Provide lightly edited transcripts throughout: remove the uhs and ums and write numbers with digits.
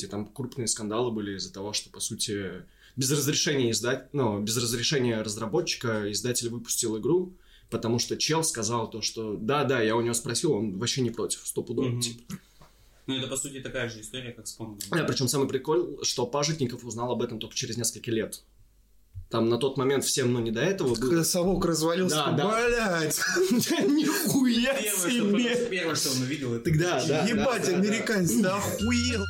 сети. Там крупные скандалы были из-за того, что, по сути, без разрешения разработчика издатель выпустил игру, потому что чел сказал то, что да, я у него спросил, он вообще не против, стопудово, типа. Ну, это, по сути, такая же история, как с Понгом. Да, причем самый прикол, что Пажитников узнал об этом только через несколько лет. Там на тот момент всем, не до этого было. Когда совок развалился, блядь, нихуя себе. Первое, что он увидел, это... Ебать, американец, да охуел.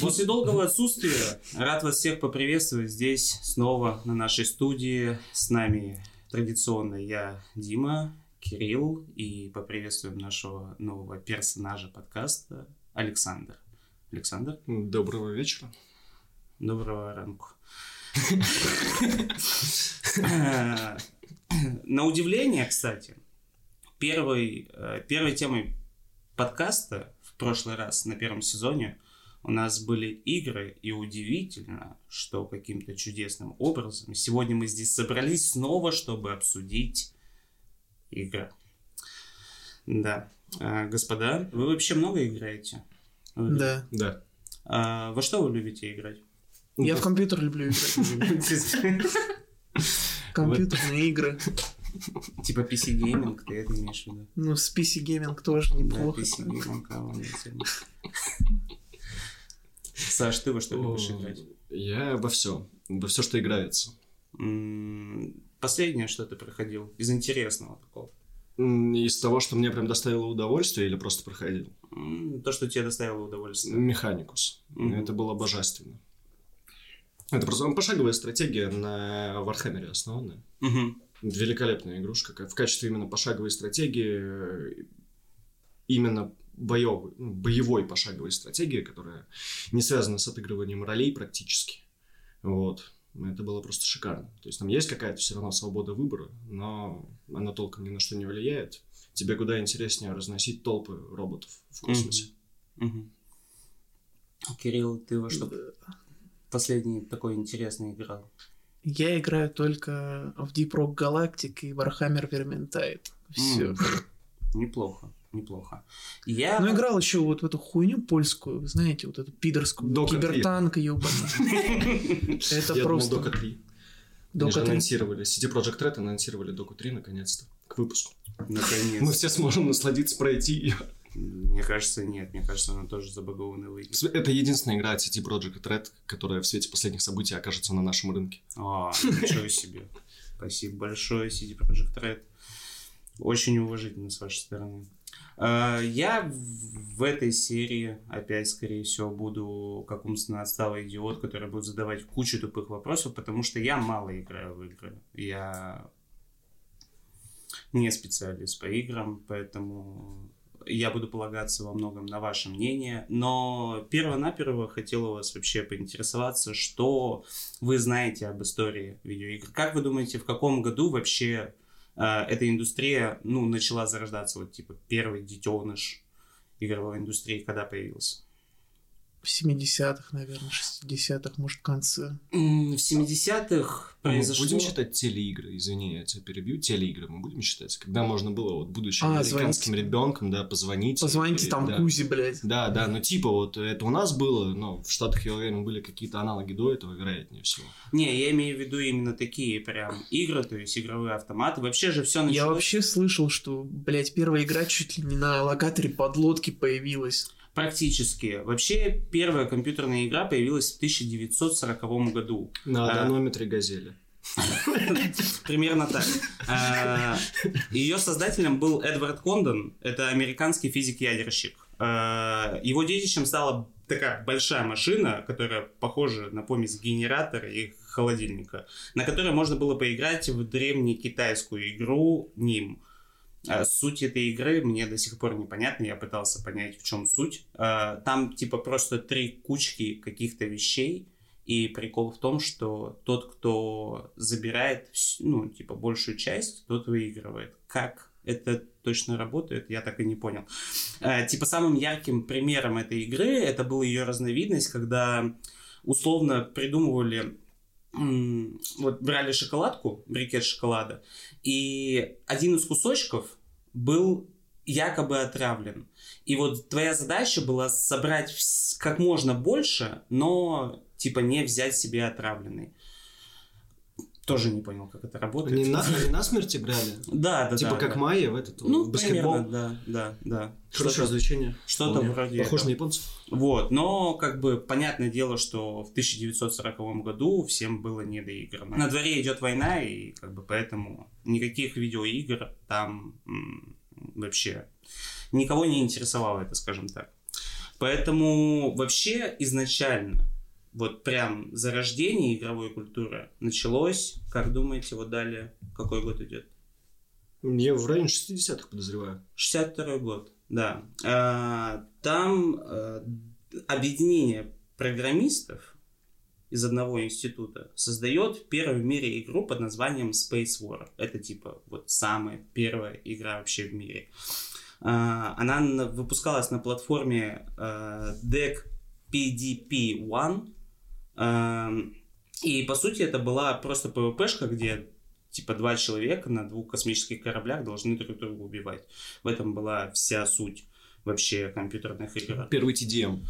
После долгого отсутствия рад вас всех поприветствовать здесь снова на нашей студии. С нами традиционно я, Дима, Кирилл, и поприветствуем нашего нового персонажа подкаста Александр. Александр? Доброго вечера. Доброго ранку. На удивление, кстати, первой темой подкаста в прошлый раз на первом сезоне у нас были игры, и удивительно, что каким-то чудесным образом сегодня мы здесь собрались снова, чтобы обсудить игры. Да. Господа, вы вообще много играете? Да. А во что вы любите играть? Я в компьютер люблю играть. Компьютерные игры. Типа PC-гейминг, ты это имеешь в виду? Ну, с PC-гейминг тоже неплохо. Да, PC-гейминг, а он Саш, ты во что любишь играть? Я во все, что играется. Последнее, что ты проходил из интересного такого? Из того, что мне прям доставило удовольствие, или просто проходил? То, что тебе доставило удовольствие. Механикус. Это было божественно. Это просто пошаговая стратегия на Вархаммере основанная. Великолепная игрушка. В качестве именно пошаговой стратегии, именно боевой пошаговой стратегии, которая не связана с отыгрыванием ролей практически. Вот. Это было просто шикарно. То есть там есть какая-то все равно свобода выбора, но она толком ни на что не влияет. Тебе куда интереснее разносить толпы роботов в космосе. Кирилл, ты во что последний такой интересный играл? Я играю только в Deep Rock Galactic и Warhammer Vermintide. Все. Неплохо. Я... Ну, играл еще вот в эту хуйню польскую, вы знаете, вот эту пидорскую. Дока 3. Кибертанк, ёбаный. Это просто... Дока 3. Они же анонсировали. CD Projekt Red анонсировали Доку 3, наконец-то, к выпуску. Наконец-то. Мы все сможем насладиться, пройти ее. Мне кажется, нет. Мне кажется, она тоже забагованная выйдет. Это единственная игра от CD Projekt Red, которая в свете последних событий окажется на нашем рынке. А, ничего себе. Спасибо большое, CD Projekt Red. Очень уважительно с вашей стороны. Я в этой серии опять, скорее всего, буду как умственно отсталый идиот, который будет задавать кучу тупых вопросов, потому что я мало играю в игры. Я не специалист по играм, поэтому я буду полагаться во многом на ваше мнение. Но перво-наперво хотел у вас вообще поинтересоваться, что вы знаете об истории видеоигр. Как вы думаете, в каком году вообще... эта индустрия, начала зарождаться, первый детеныш игровой индустрии, когда появился? В 70-х, наверное, 60-х, может, в конце. В 70-х произошло... Мы будем считать телеигры, извини, я тебя перебью, телеигры мы будем считать, когда можно было будучи американским ребенком, позвонить. Позвоните там Гузи, блядь. Да, это у нас было, но в Штатах, я уверен, были какие-то аналоги до этого, вероятнее всего. Не, я имею в виду именно такие прям игры, то есть игровые автоматы, вообще же все началось... Я вообще слышал, что, блядь, первая игра чуть ли не на локаторе подлодки появилась. Практически. Вообще, первая компьютерная игра появилась в 1940 году. На одонометре «Газели». Примерно так. Ее создателем был Эдвард Кондон. Это американский физик-ядерщик. Его детищем стала такая большая машина, которая похожа на помесь генератора и холодильника, на которой можно было поиграть в древнюю китайскую игру «Ним». Суть этой игры мне до сих пор непонятна, я пытался понять, в чем суть. Там типа просто три кучки каких-то вещей, и прикол в том, что тот, кто забирает, ну, типа, большую часть, тот выигрывает. Как это точно работает, я так и не понял. Типа, самым ярким примером этой игры, это была ее разновидность, когда условно придумывали... Вот брали шоколадку, брикет шоколада, и один из кусочков был якобы отравлен. И вот твоя задача была собрать как можно больше, но типа не взять себе отравленный. Тоже не понял, как это работает. Они насмерть играли? Да. Типа как майя в этот баскетбол? Примерно, да. Хорошее развлечение. Что-то вроде похоже на японцев. Вот, но как бы понятное дело, что в 1940 году всем было не до игр. На дворе идет война, и как бы поэтому никаких видеоигр там вообще никого не интересовало это, скажем так. Поэтому вообще изначально... Вот прям зарождение игровой культуры началось, как думаете, вот далее, какой год идет? Я в районе 60-х подозреваю. 62-й год, да. Там объединение программистов из одного института создает первую в мире игру под названием Space War. Это типа вот самая первая игра вообще в мире. Она выпускалась на платформе DEC PDP-1, и по сути это была просто ПВПшка, где типа два человека на двух космических кораблях должны друг друга убивать. В этом была вся суть вообще компьютерных игр. Первый TDM.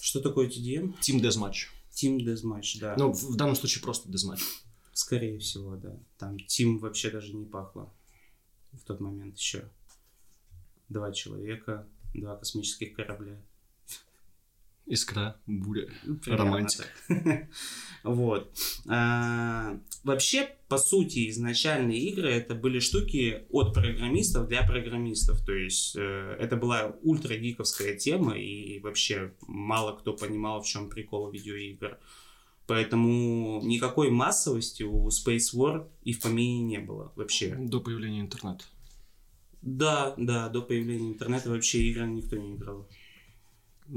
Что такое TDM? Team Deathmatch. Team Deathmatch, да. Ну, в данном случае просто Deathmatch. Скорее всего, да. Там Team вообще даже не пахло в тот момент еще. Два человека, два космических корабля. Искра, буря, романтика. Вот. Вообще, по сути, изначальные игры это были штуки от программистов для программистов. То есть, это была ультрагиковская тема, и вообще мало кто понимал, в чем прикол видеоигр. Поэтому никакой массовости у Space War и в помине не было вообще. До появления интернета. Да, до появления интернета вообще игры никто не играл.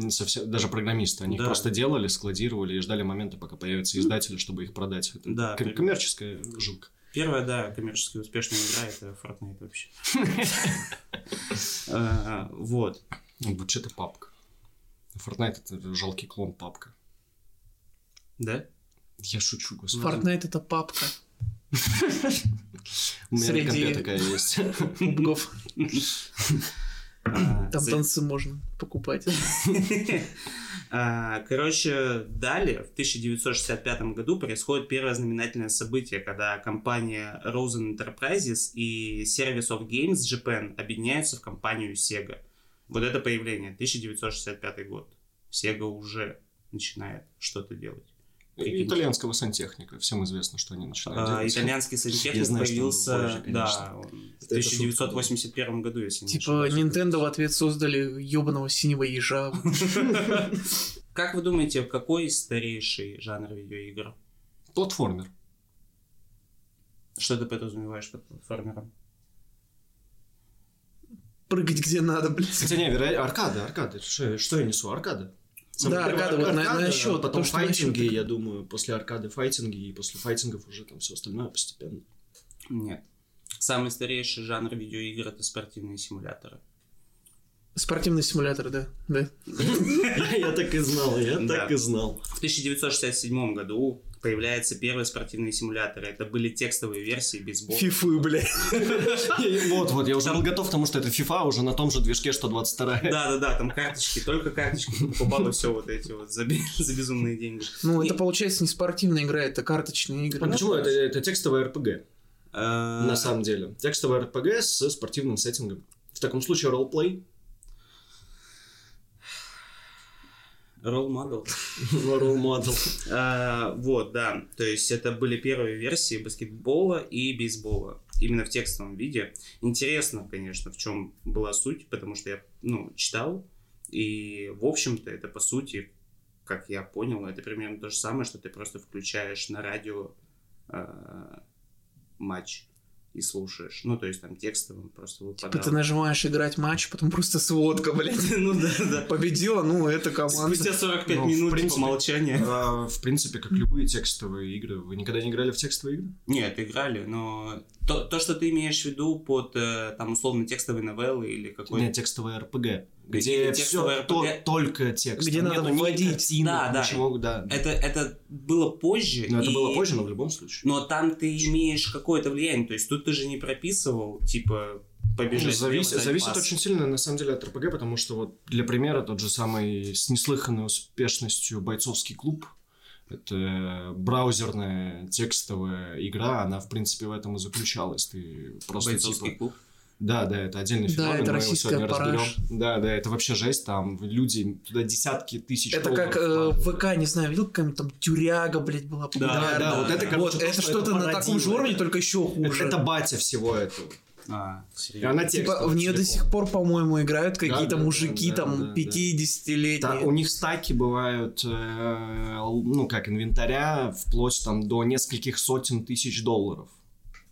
Совсем, даже программисты, они их просто делали, складировали и ждали момента, пока появятся издатели, чтобы их продать. Это коммерческая жилка. Первая, коммерчески успешная игра, это Fortnite вообще. Вот. Вообще-то папка. Fortnite это жалкий клон папка. Да? Я шучу, господи. Fortnite это папка. У меня на компе такая есть. Бубнов. Там танцы можно покупать. Короче, далее, в 1965 году происходит первое знаменательное событие, когда компания Rosen Enterprises и Service of Games Japan объединяются в компанию Sega. Вот это появление, 1965 год. Sega уже начинает что-то делать. Итальянского сантехника. Всем известно, что они начинают делать. Итальянский сантехник появился в 1981 году, если не ошибаюсь. Типа Nintendo в ответ создали ёбаного синего ежа. Как вы думаете, какой старейший жанр видеоигр? Платформер. Что ты подразумеваешь под платформером? Прыгать где надо, блядь. Хотя не, аркады. Что я несу? Аркады. Да, аркады, вот на счет, потом файтинги, я думаю, после аркады файтинги, и после файтингов уже там все остальное постепенно. Нет. Самый старейший жанр видеоигр – это спортивные симуляторы. Спортивные симуляторы, да. Я так и знал. В 1967 году появляются первые спортивные симуляторы. Это были текстовые версии бейсбола. Фифы, блядь. Вот, я уже был готов, потому что это FIFA уже на том же движке, что 22-я. Да, там карточки, только карточки покупал, и все вот эти вот за безумные деньги. Ну, это получается не спортивная игра, это карточные игры. Почему? Это текстовая РПГ. На самом деле. Текстовая РПГ с спортивным сеттингом. В таком случае роллплей. Ролл модел. Вот, да. То есть, это были первые версии баскетбола и бейсбола. Именно в текстовом виде. Интересно, конечно, в чем была суть, потому что я, читал. И, в общем-то, это, по сути, как я понял, это примерно то же самое, что ты просто включаешь на радио матч и слушаешь. Ну, то есть там текстовым просто выпадало. Типа ты нажимаешь играть матч, потом просто сводка, блядь. Ну да. Победила, ну, это команда. Спустя 45 минут умолчания. В принципе, как любые текстовые игры. Вы никогда не играли в текстовые игры? Нет, играли, но... То, что ты имеешь в виду под, там, условно, текстовые новеллы или какой-то... Нет, текстовые РПГ. Где все только текст. Где надо вводить ничего, да. Это было позже. Но это было позже, но в любом случае. Но там ты имеешь какое-то влияние. То есть тут ты же не прописывал, типа, побежать. Зависит очень сильно, на самом деле, от РПГ, потому что, вот, для примера, тот же самый с неслыханной успешностью «Бойцовский клуб». Это браузерная текстовая игра, она, в принципе, в этом и заключалась. Ты просто «Бойцовский клуб». Да, это отдельный феномен, да, это мы его сегодня разберем. Да, это вообще жесть, там люди, туда десятки тысяч... Это долларов, как ВК, не знаю, видел, какая-нибудь там тюряга, блядь, была популярна. Да, вот это, короче, вот, это что-то на таком же уровне, только еще хуже. Это батя всего этого. Она типа, в нее до сих пор, по-моему, играют какие-то мужики, там, 50-летние. У них стаки бывают, ну, как инвентаря, вплоть там до нескольких сотен тысяч долларов.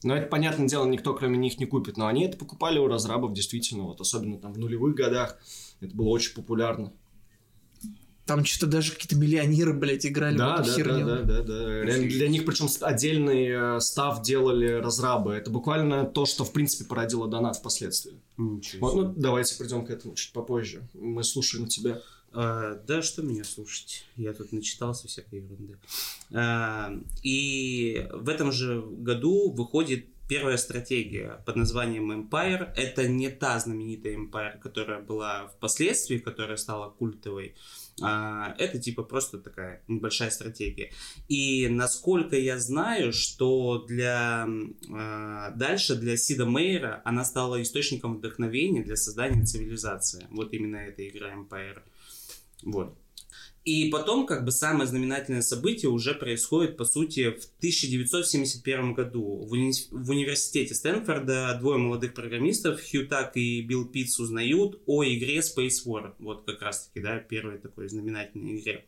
Но это, понятное дело, никто кроме них не купит. Но они это покупали у разрабов, действительно, вот, особенно там в нулевых годах. Это было очень популярно. Там что-то даже какие-то миллионеры, блядь, играли в эту херню. Да. Для них, причем, отдельный став делали разрабы. Это буквально то, что, в принципе, породило донат впоследствии. Вот, ну, давайте придем к этому чуть попозже. Мы слушаем тебя. Да, что меня слушать? Я тут начитался всякой ерунды. И в этом же году выходит первая стратегия под названием Empire. Это не та знаменитая Empire, которая была впоследствии, которая стала культовой. Это типа просто такая небольшая стратегия. И насколько я знаю, что дальше для Сида Мейера она стала источником вдохновения для создания цивилизации. Вот именно эта игра Empire. Вот. И потом, как бы, самое знаменательное событие уже происходит, по сути, в 1971 году. В университете Стэнфорда двое молодых программистов, Хью Так и Билл Питтс, узнают о игре Space War. Вот как раз-таки, да, первой такой знаменательной игре.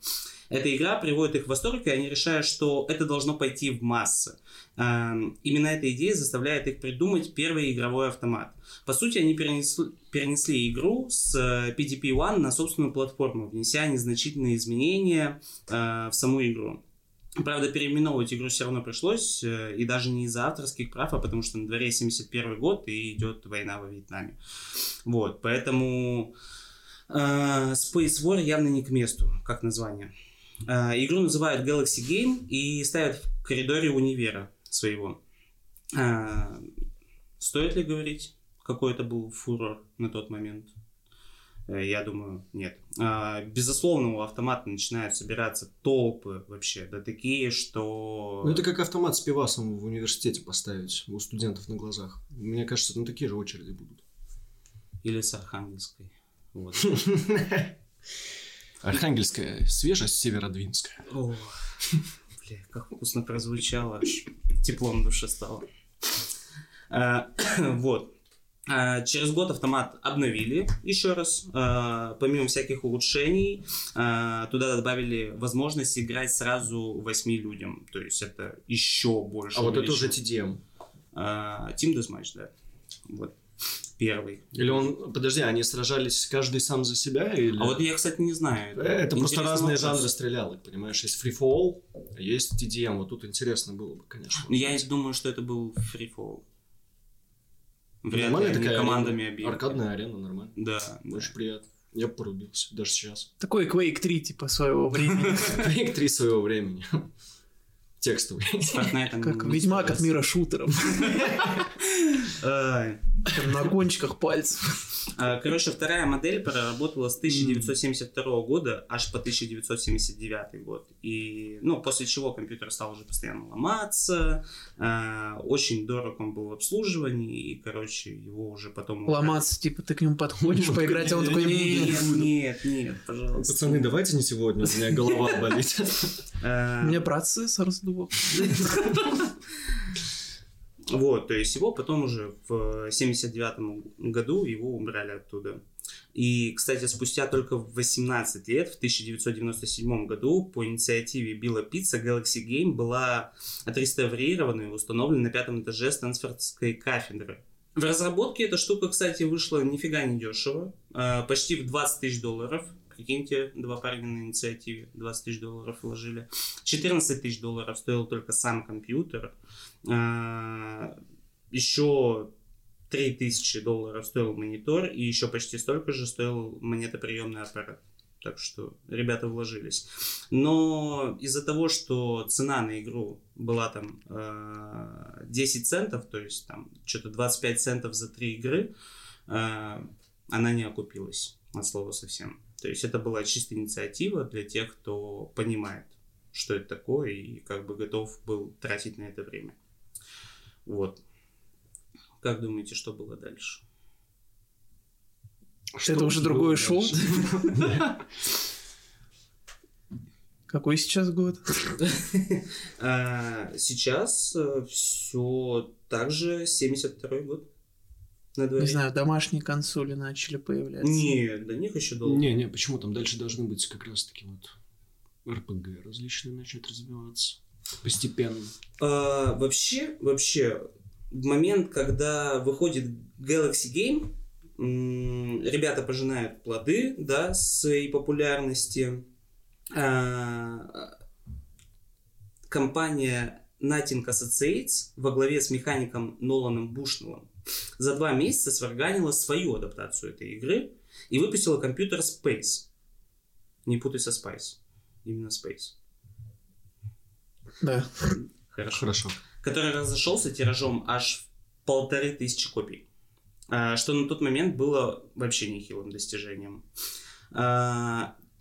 Эта игра приводит их в восторг, и они решают, что это должно пойти в массы. Именно эта идея заставляет их придумать первый игровой автомат. По сути, они перенесли игру с PDP-1 на собственную платформу, внеся незначительные изменения в саму игру. Правда, переименовывать игру все равно пришлось, и даже не из-за авторских прав, а потому что на дворе 1971 год и идет война во Вьетнаме. Вот, поэтому Space War явно не к месту, как название. Игру называют Galaxy Game и ставят в коридоре универа своего. Стоит ли говорить, какой это был фурор на тот момент? Я думаю, нет. Безусловно, у автомата начинают собираться толпы вообще, да такие, что... Ну, это как автомат с пивасом в университете поставить у студентов на глазах. Мне кажется, ну, такие же очереди будут. Или с Архангельской. Вот. Архангельская свежесть, северодвинская. О, бля, как вкусно прозвучало, аж тепло на душе стало. Вот. Через год автомат обновили еще раз. Помимо всяких улучшений, туда добавили возможность играть сразу 8 людям. То есть это еще больше. А вот это уже TDM. Team Deathmatch, да. Вот. Первый. Или он... Подожди, они сражались каждый сам за себя? Или... А вот я, кстати, не знаю. Это просто разные жанры стрелялок, понимаешь? Есть free-for-all, есть TDM. Вот тут интересно было бы, конечно. Я думаю, что это был free-for-all. Вряд ли они командами объявили. Аркадная арена, нормально. Да. Очень приятно. Я бы порубился, даже сейчас. Такой Quake 3, типа, своего времени. Quake 3 своего времени. Текстовый. Как ведьмак от мира шутеров. На кончиках пальцев. Короче, вторая модель проработала с 1972 года аж по 1979 год. И, ну, после чего компьютер стал уже постоянно ломаться. Очень дорог он был в обслуживании. И, короче, его уже потом... Ломаться, типа, ты к нему подходишь, поиграть, а он такой... Нет, пожалуйста. Пацаны, давайте не сегодня, у меня голова болит. У меня процессор сдуло. Вот, то есть его потом уже в 1979 году его убрали оттуда. И, кстати, спустя только 18 лет, в 1997 году, по инициативе Билла Питца, Galaxy Game была отреставрирована и установлена на 5-м этаже Стэнфордской кафедры. В разработке эта штука, кстати, вышла нифига не дешево, почти в $20,000. Прикиньте, два парня на инициативе, $20,000 вложили. $14,000 стоил только сам компьютер. Еще $3,000 стоил монитор, и еще почти столько же стоил монетоприемный аппарат. Так что ребята вложились. Но из-за того, что цена на игру была там 10 центов, то есть там что-то 25 центов за 3 игры, она не окупилась от слова совсем. То есть это была чистая инициатива для тех, кто понимает, что это такое, и как бы готов был тратить на это время. Вот. Как думаете, что было дальше? Что это уже другое шоу? Какой сейчас год? Сейчас все так же 72-й год. Не знаю, домашние консоли начали появляться. Нет, до них еще долго. Не, почему там дальше должны быть как раз-таки вот РПГ различные начать развиваться постепенно. Вообще, в момент, когда выходит Galaxy Game, ребята пожинают плоды, да, своей популярности. Компания Nothing Associates во главе с механиком Ноланом Бушнеллом за 2 месяца сварганила свою адаптацию этой игры и выпустила Computer Space. Не путай со Spice. Именно Space. Да. Хорошо. Который разошелся тиражом аж в 1500 копий. Что на тот момент было вообще нехилым достижением.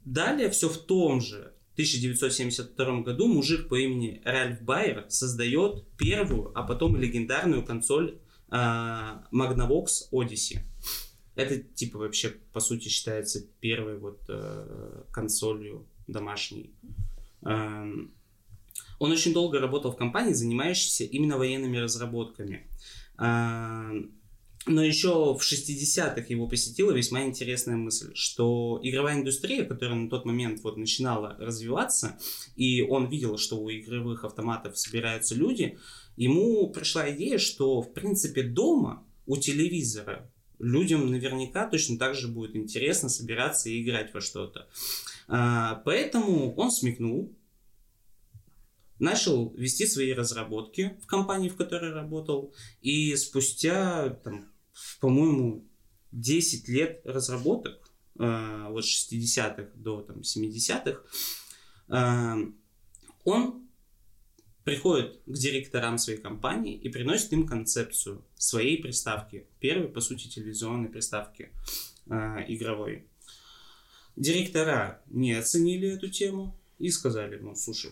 Далее, все в том же 1972 году мужик по имени Ральф Баер создает первую, а потом легендарную консоль Magnavox Odyssey. Это типа вообще, по сути, считается первой вот консолью домашней. Он очень долго работал в компании, занимающейся именно военными разработками. Но еще в 60-х его посетила весьма интересная мысль, что игровая индустрия, которая на тот момент вот начинала развиваться, и он видел, что у игровых автоматов собираются люди, ему пришла идея, что в принципе дома у телевизора людям наверняка точно так же будет интересно собираться и играть во что-то. Поэтому он смекнул, начал вести свои разработки в компании, в которой работал, и спустя, там, по-моему, 10 лет разработок, вот 60-х до там, 70-х, он приходит к директорам своей компании и приносит им концепцию своей приставки, первой, по сути, телевизионной приставки игровой. Директора не оценили эту тему и сказали ему: слушай,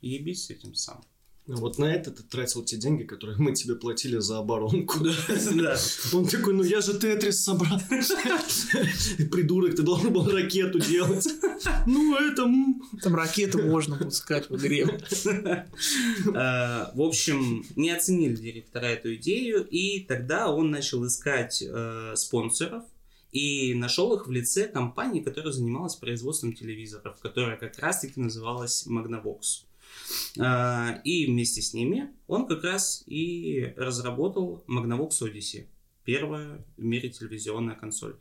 ебись с этим сам. А вот на это ты тратил те деньги, которые мы тебе платили за оборонку. Да. Он такой: ну я же Тетрис собрал. Придурок, ты должен был ракету делать. Ну это... Там ракеты можно пускать в игре. В общем, не оценили директора эту идею. И тогда он начал искать спонсоров. И нашел их в лице компании, которая занималась производством телевизоров, которая как раз-таки называлась Magnavox. И вместе с ними он как раз и разработал Magnavox Odyssey. Первая в мире телевизионная консоль.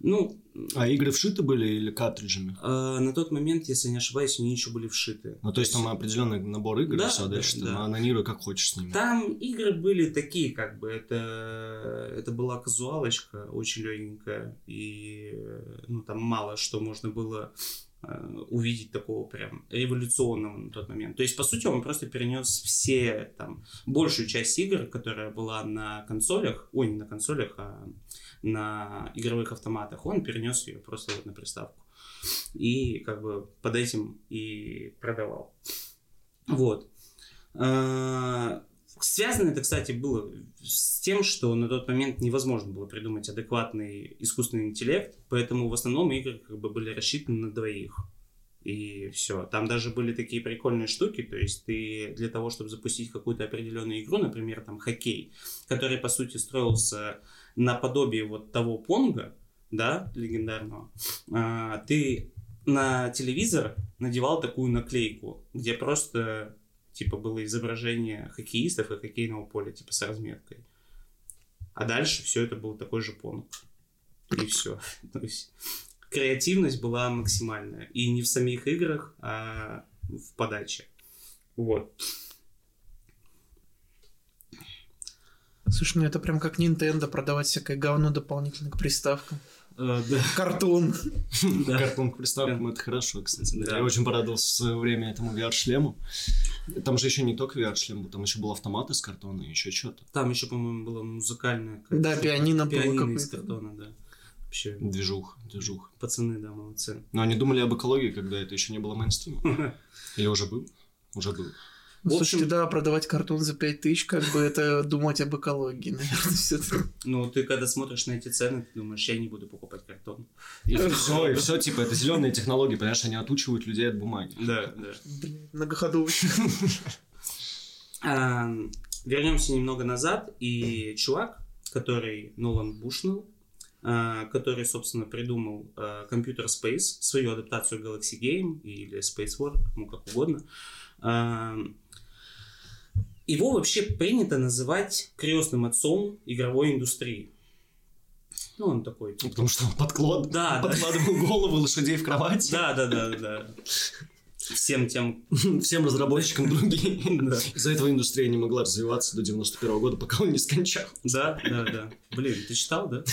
Ну, а игры вшиты были или картриджами? На тот момент, если не ошибаюсь, они еще были вшиты. Ну, то есть там определенный набор игр, да, и все, дальше да, ты анонируй как хочешь с ними. Там игры были такие, как бы, это была казуалочка очень легенькая, и ну, там мало что можно было увидеть такого прям революционного на тот момент. То есть, по сути, он просто перенес все, там, большую часть игр, которая была на консолях, ой, не на консолях, а на игровых автоматах, он перенес ее просто вот на приставку. И как бы под этим и продавал. Вот. Связано это, кстати, было с тем, что на тот момент невозможно было придумать адекватный искусственный интеллект, поэтому в основном игры как бы были рассчитаны на двоих. и все. Там даже были такие прикольные штуки, то есть ты для того, чтобы запустить какую-то определенную игру, например, там хоккей, который, по сути, строился наподобие вот того Понга, да, легендарного, ты на телевизор надевал такую наклейку, где просто, типа, было изображение хоккеистов и хоккейного поля, типа, с разметкой. А дальше все это был такой же Понг. И все. То есть креативность была максимальная. И не в самих играх, а в подаче. Вот. Слушай, ну это прям как Nintendo продавать всякое говно дополнительно к приставкам. Да. Картон. Да. Картон к приставкам, это хорошо, кстати. Да. Я очень порадовался в свое время этому VR-шлему. Там же еще не только VR-шлем был, там еще был автомат из картона и еще что-то. Там еще, по-моему, было музыкальное. Да, пианино было из картона, да. Вообще. Движуха. Пацаны, да, молодцы. Но они думали об экологии, когда это еще не было мейнстримом. Или уже был? Уже был. Ну, в общем, слушайте, да, продавать картон за 5000, как бы это думать об экологии, наверное, все-таки. Ну, ты когда смотришь на эти цены, ты думаешь, я не буду покупать картон. И все, типа, это зеленые технологии, понимаешь, они отучивают людей от бумаги. Да. Блин, многоходовочек. Вернемся немного назад, и чувак, который Нолан Бушнелл, который, собственно, придумал Computer Space, свою адаптацию Galaxy Game или Space War, кому как угодно, его вообще принято называть крестным отцом игровой индустрии. Ну, он такой... Типа... Потому что он подкладывал голову лошадей в кровать. Да. Всем разработчикам другим. Из-за этого индустрия не могла развиваться до 91 года, пока он не скончал. Да. Блин, ты читал, да?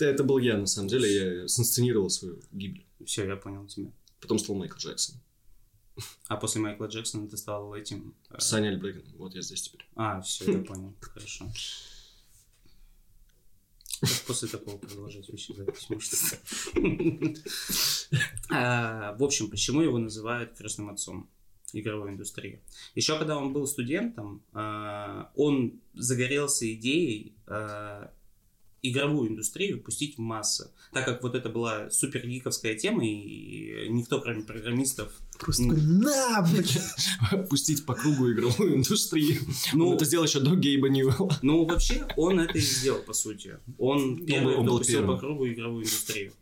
Это был я, на самом деле. Я синсценировал свою гибель. Все, я понял тебя. Потом стал Майкл Джексон. А после Майкла Джексона ты стал этим... Саня Альбрегин. Вот я здесь теперь. Все, я понял. Хорошо. После такого продолжать вообще запись, может. В общем, почему его называют крестным отцом игровой индустрии? Еще когда он был студентом, он загорелся идеей игровую индустрию пустить в массы, так как вот это была супергиковская тема, и никто, кроме программистов... Просто на, блин! Пустить по кругу игровую индустрию. Ну, он это сделал еще до Гейба Ньюэлла. Ну, вообще, он это и сделал, по сути. Он первый, кто пустил по кругу игровую индустрию.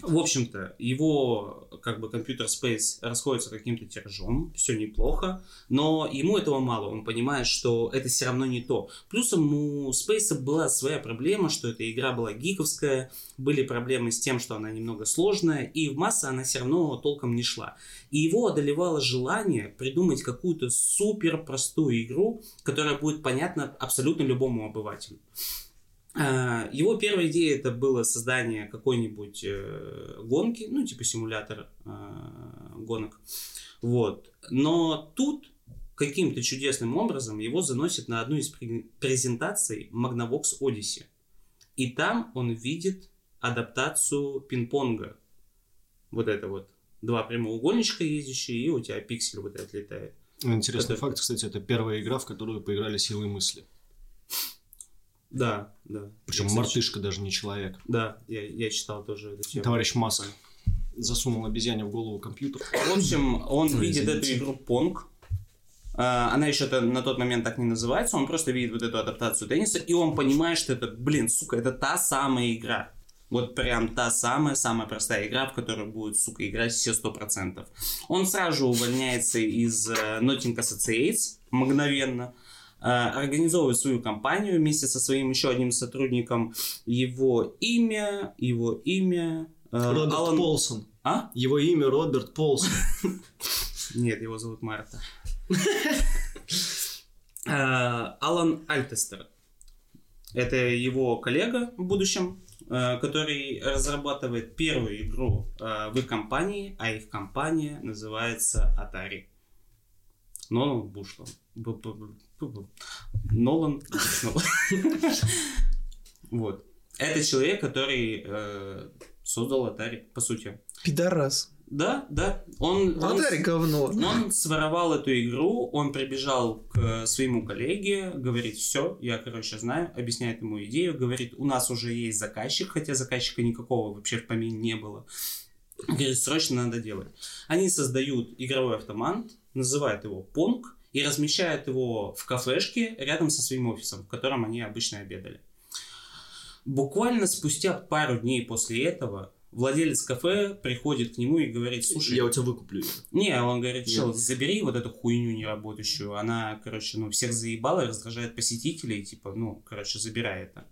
В общем-то, его, как бы, Computer Space расходится каким-то тиражом, все неплохо, но ему этого мало, он понимает, что это все равно не то. Плюсом у Space была своя проблема, что эта игра была гиковская, были проблемы с тем, что она немного сложная, и в массы она все равно толком не шла. И его одолевало желание придумать какую-то супер простую игру, которая будет понятна абсолютно любому обывателю. Его первая идея это было создание какой-нибудь гонки, ну типа симулятор гонок, вот. Но тут каким-то чудесным образом его заносят на одну из презентаций Magnavox Odyssey, и там он видит адаптацию пинг-понга, вот это вот два прямоугольничка ездящие и у тебя пиксель вот этот летает. Интересный факт, кстати, это первая игра, в которую поиграли силой мысли. Да. Причем мартышка даже не человек. Да, я читал тоже эту тему. Товарищ Маск засунул обезьяне в голову компьютер. В общем, он видит эту игру Понг. Она еще на тот момент так не называется. Он просто видит вот эту адаптацию тенниса, и он понимает, что это, блин, сука, это та самая игра. Вот прям та самая простая игра, в которую будет, сука, играть все 100%. Он сразу же увольняется из Notting Associates мгновенно. Организовывает свою компанию вместе со своим еще одним сотрудником. Его имя... Роберт Полсон. А? Его имя Роберт Полсон. Нет, его зовут Марта. Алан Альтестер. Это его коллега в будущем, который разрабатывает первую игру в их компании, а их компания называется Atari. Нолан Бушнелл. Нолан Бушнелл. Вот. Это человек, который создал Atari, по сути. Пидорас. Да. Atari говно. Он своровал эту игру, он прибежал к своему коллеге, говорит, все, я, знаю, объясняет ему идею, говорит, у нас уже есть заказчик, хотя заказчика никакого вообще в помине не было. говорит, срочно надо делать. Они создают игровой автомат, называют его Понг и размещают его в кафешке рядом со своим офисом, в котором они обычно обедали. Буквально спустя пару дней после этого владелец кафе приходит к нему и говорит: слушай, я у тебя выкуплю. Не, он говорит: чел, забери вот эту хуйню неработающую. Она, короче, ну, всех заебала, раздражает посетителей, типа, ну, короче, забирай это.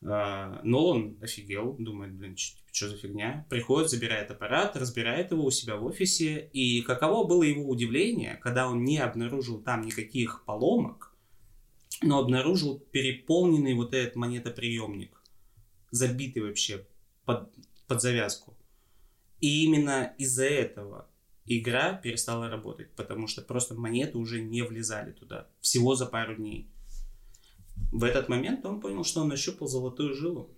Нолан офигел, думает, блин, что за фигня. Приходит, забирает аппарат, разбирает его у себя в офисе. И каково было его удивление, когда он не обнаружил там никаких поломок, но обнаружил переполненный вот этот монетоприемник, забитый вообще под завязку. И именно из-за этого игра перестала работать, потому что просто монеты уже не влезали туда. Всего за пару дней. В этот момент он понял, что он нащупал золотую жилу.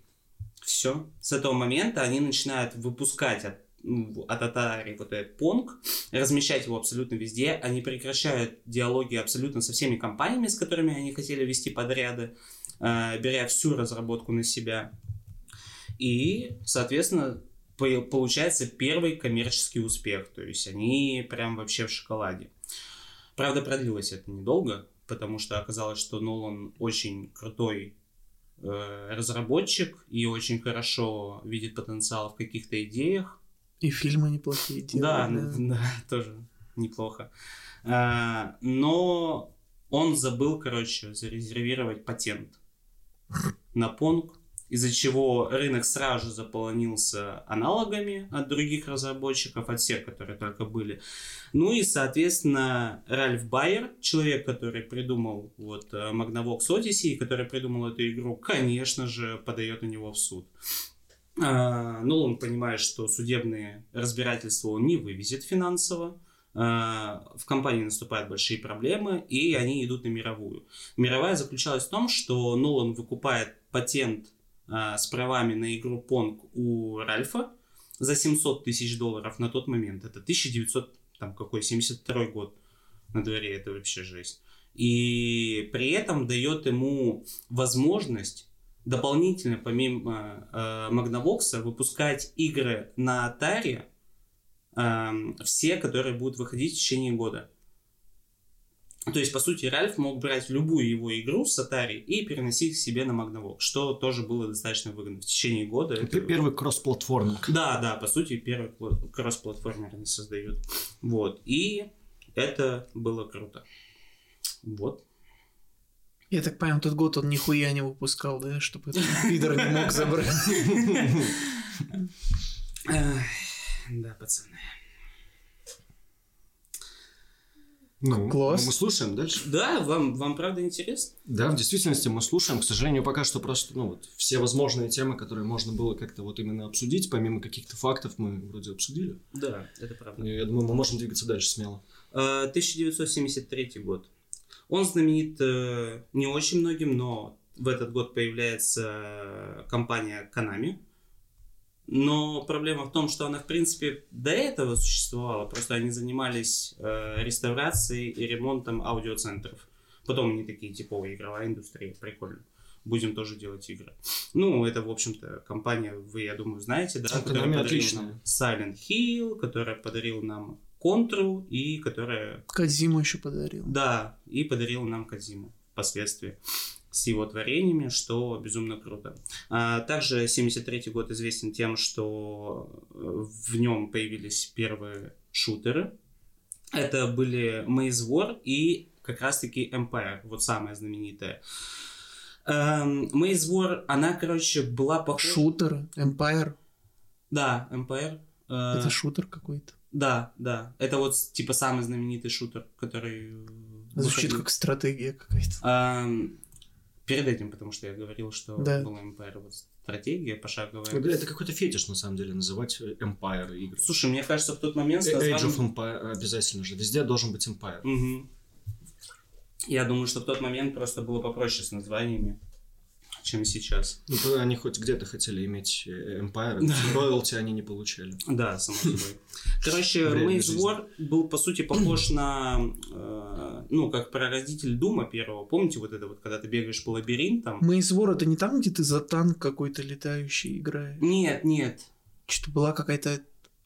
Все. С этого момента они начинают выпускать от Atari вот этот Понг, размещать его абсолютно везде. Они прекращают диалоги абсолютно со всеми компаниями, с которыми они хотели вести подряды, беря всю разработку на себя. И, соответственно, получается первый коммерческий успех. То есть они прям вообще в шоколаде. Правда, продлилось это недолго, потому что оказалось, что Нолан очень крутой разработчик и очень хорошо видит потенциал в каких-то идеях. И фильмы неплохие делают. Да, тоже неплохо. Но он забыл, короче, зарезервировать патент на Понг, из-за чего рынок сразу же заполонился аналогами от других разработчиков, от всех, которые только были. Ну и, соответственно, Ральф Баер, человек, который придумал вот Magnavox Odyssey, который придумал эту игру, конечно же, подает на него в суд. Нолан понимает, что судебные разбирательства он не вывезет финансово. В компании наступают большие проблемы, и они идут на мировую. Мировая заключалась в том, что Нолан выкупает патент с правами на игру Понг у Ральфа за $700 тысяч на тот момент. Это 1972 год на дворе, это вообще жесть. И при этом дает ему возможность дополнительно, помимо Magnavox, выпускать игры на Atari, все, которые будут выходить в течение года. То есть, по сути, Ральф мог брать любую его игру с Atari и переносить к себе на Magnavox, что тоже было достаточно выгодно. В течение года... Это первый кроссплатформер. Да, по сути, первый кроссплатформер они создают. Вот. И это было круто. Вот. Я так понимаю, тот год он нихуя не выпускал, да? Чтобы этот пидор не мог забрать. Да, пацаны. Ну, класс. Мы слушаем дальше. Да, вам правда интересно? Да, в действительности мы слушаем. К сожалению, пока что просто все возможные темы, которые можно было как-то именно обсудить, помимо каких-то фактов, мы вроде обсудили. Да, это правда. И я думаю, мы можем двигаться дальше смело. 1973 год. Он знаменит не очень многим, но в этот год появляется компания Konami. Но проблема в том, что она, в принципе, до этого существовала, просто они занимались реставрацией и ремонтом аудиоцентров. Потом они такие, типовые, игровая индустрия, прикольно, будем тоже делать игры. Ну, это, в общем-то, компания, вы, я думаю, знаете, да? Которая подарила нам Silent Hill, которая подарила нам Контру и которая... Кодзиму еще подарил. Да, и подарил нам Кодзиму впоследствии с его творениями, что безумно круто. Также 1973 год известен тем, что в нем появились первые шутеры. Это были Maze War и как раз-таки Empire, вот самая знаменитая. Maze War, она, короче, была похожа... Шутер? Empire? Да, Empire. Это шутер какой-то? Да. Это вот, типа, самый знаменитый шутер, который... Звучит как стратегия какая-то. Перед этим, потому что я говорил, что была Empire, вот стратегия, пошаговая. Это какой-то фетиш, на самом деле, называть Empire игры. Слушай, мне кажется, в тот момент... Age of Empire обязательно же, везде должен быть Empire. Угу. Я думаю, что в тот момент просто было попроще с названиями, чем сейчас. Они хоть где-то хотели иметь Empire, роялти они не получали. Да, само собой. Короче, Maze War был, по сути, похож на, как прародитель Дума первого. Помните, когда ты бегаешь по лабиринтам? Maze War это не там, где ты за танк какой-то летающий играешь? Нет. Что-то была какая-то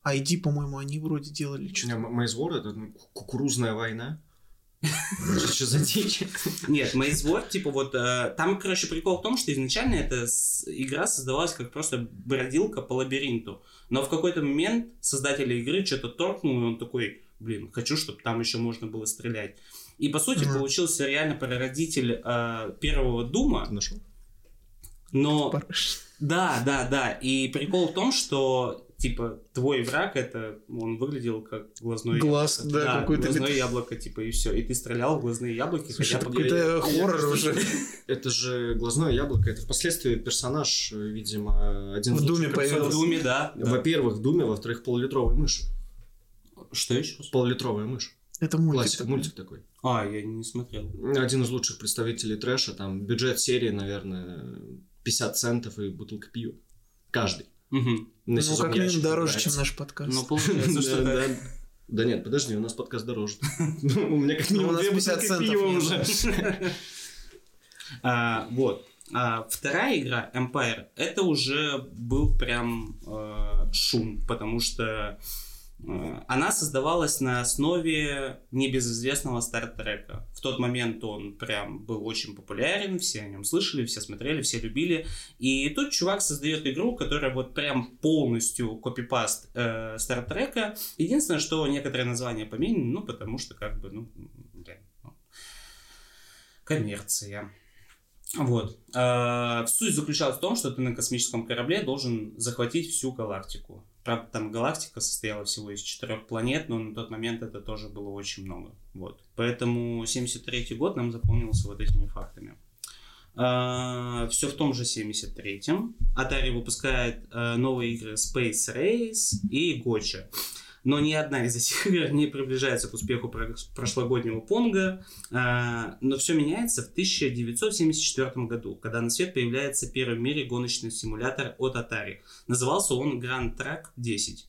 ID, по-моему, они вроде делали что-то. Maze War — это кукурузная война. Что за дичь? Нет, Maze War, типа вот... Там, короче, прикол в том, что изначально эта игра создавалась как просто бродилка по лабиринту. Но в какой-то момент создатели игры что-то торкнул, и он такой, блин, хочу, чтобы там еще можно было стрелять. И, по сути, получился реально прародитель первого Дума. Ты нашел? Но... Да. И прикол в том, что... Типа, твой враг, это он выглядел как глазное яблоко. Да, какое-то глазное яблоко, типа, и все. И ты стрелял в глазные яблоки. Слушай, это какой-то хоррор уже. Это же глазное яблоко. Это впоследствии персонаж, видимо, один из лучших персонажей. В Думе, да. Во-первых, в Думе, во-вторых, полулитровая мышь. Что еще? Полулитровая мышь. Это мультик. Классика, мультик такой. А, я не смотрел. Один из лучших представителей трэша. Там бюджет серии, наверное, 50 центов и бутылка пива. Каждый. Угу. Ну, как минимум, дороже, чем наш подкаст. Ну, получается, что да. Да нет, подожди, у нас подкаст дороже. У меня как минимум 250 центов уже. Вот. Вторая игра, Empire, это уже был прям шум, потому что она создавалась на основе небезызвестного StarTrek. В тот момент он прям был очень популярен, все о нем слышали, все смотрели, все любили. И тут чувак создает игру, которая вот прям полностью копипаст StarTrek. Единственное, что некоторые названия поменены, ну, потому что как бы, коммерция. Вот. Суть заключалась в том, что ты на космическом корабле должен захватить всю галактику. Правда, там галактика состояла всего из 4 планет, но на тот момент это тоже было очень много. Вот. Поэтому 73-й год нам запомнился вот этими фактами. Все в том же 73-м. Atari выпускает новые игры Space Race и Gotcha. Но ни одна из этих игр не приближается к успеху прошлогоднего Понга. Но все меняется в 1974 году, когда на свет появляется первый в мире гоночный симулятор от Atari. Назывался он Grand Track 10.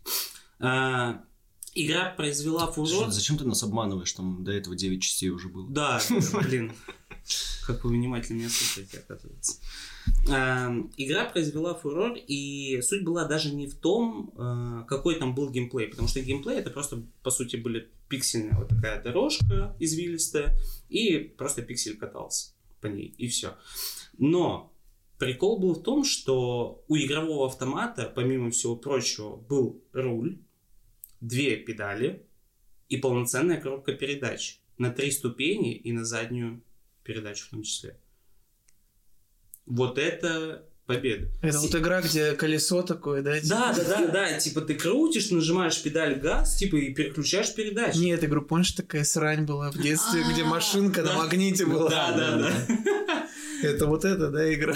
Игра произвела фурор... Зачем ты нас обманываешь? Там до этого 9 частей уже было. Да, блин. Как вы внимательно меня слушаете, оказывается. Игра произвела фурор, и суть была даже не в том, какой там был геймплей, потому что геймплей это просто, по сути, были пиксельная вот такая дорожка извилистая, и просто пиксель катался по ней, и все. Но прикол был в том, что у игрового автомата, помимо всего прочего, был руль, 2 педали и полноценная коробка передач на 3 ступени и на заднюю передачу в том числе. Вот это победа. Это вот игра, где колесо такое, да? Да. Типа ты крутишь, нажимаешь педаль газ, типа и переключаешь передачу. Нет, игру помнишь, такая срань была в детстве, где машинка на магните была. Да. Это вот это, да, игра.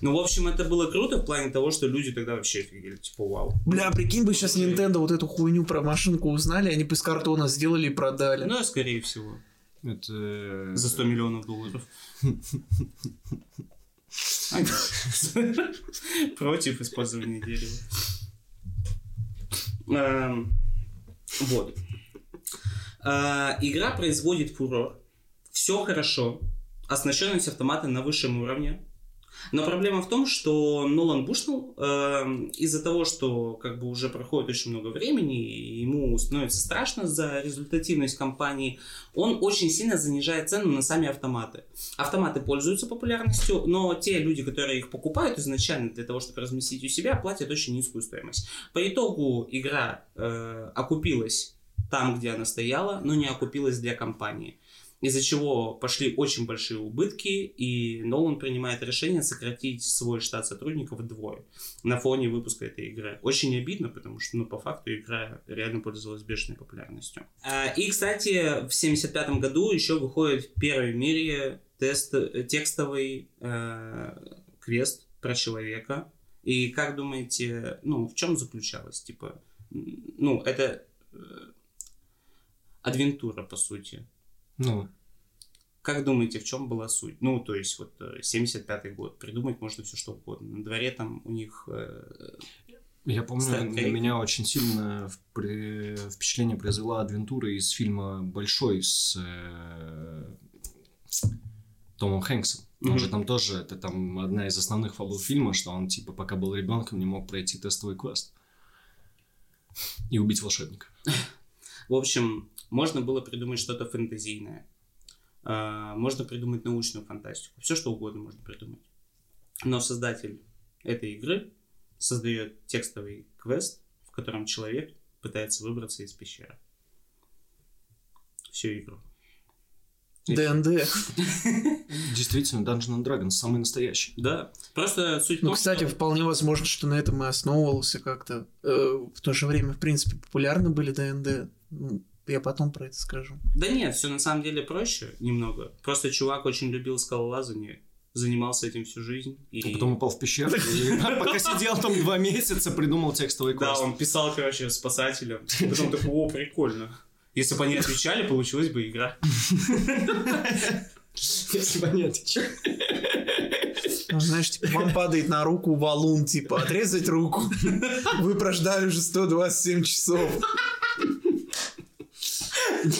Ну, в общем, это было круто в плане того, что люди тогда вообще офигели, типа, вау. Бля, прикинь бы, сейчас Nintendo вот эту хуйню про машинку узнали, они бы из картона сделали и продали. Ну, скорее всего. Это... За 100 миллионов долларов. Против использования дерева. Вот. Игра производит фурор. Все хорошо. Оснащенность автомата на высшем уровне. Но проблема в том, что Нолан Бушнелл из-за того, что как бы уже проходит очень много времени, и ему становится страшно за результативность компании, он очень сильно занижает цену на сами автоматы. Автоматы пользуются популярностью, но те люди, которые их покупают изначально для того, чтобы разместить у себя, платят очень низкую стоимость. По итогу игра окупилась там, где она стояла, но не окупилась для компании. Из-за чего пошли очень большие убытки, и Нолан принимает решение сократить свой штат сотрудников вдвое на фоне выпуска этой игры. Очень обидно, потому что, по факту, игра реально пользовалась бешеной популярностью. И, кстати, в 1975 году еще выходит в первой в мире текстовый квест про человека. И как думаете, в чем заключалось? Это адвентура, по сути. Как думаете, в чем была суть? То есть, 75-й год. Придумать можно все что угодно. На дворе там у них... Я помню, на меня очень сильно впечатление произвела адвентура из фильма «Большой» с Томом Хэнксом. Он же там тоже... Это там одна из основных фабул фильма, что он, пока был ребенком, не мог пройти тестовый квест. И убить волшебника. В общем, можно было придумать что-то фэнтезийное. Можно придумать научную фантастику. Все что угодно можно придумать. Но создатель этой игры создает текстовый квест, в котором человек пытается выбраться из пещеры. Всю игру. ДНД. Действительно, Dungeons & Dragons самый настоящий. Да. Просто суть в том, кстати, что... вполне возможно, что на этом и основывался как-то. В то же время, в принципе, популярны были ДНД. Я потом про это скажу. Да нет, все на самом деле проще немного. Просто чувак очень любил скалолазание, занимался этим всю жизнь. А потом упал в пещеру. Пока сидел там 2 месяца, придумал текстовый курс. Да, он писал, короче, спасателям. Потом такой, о, прикольно. Если бы они отвечали, получилась бы игра. Если бы они отвечали. Ну, знаешь, типа, вам падает на руку валун, типа, отрезать руку. Вы прождали уже 127 часов.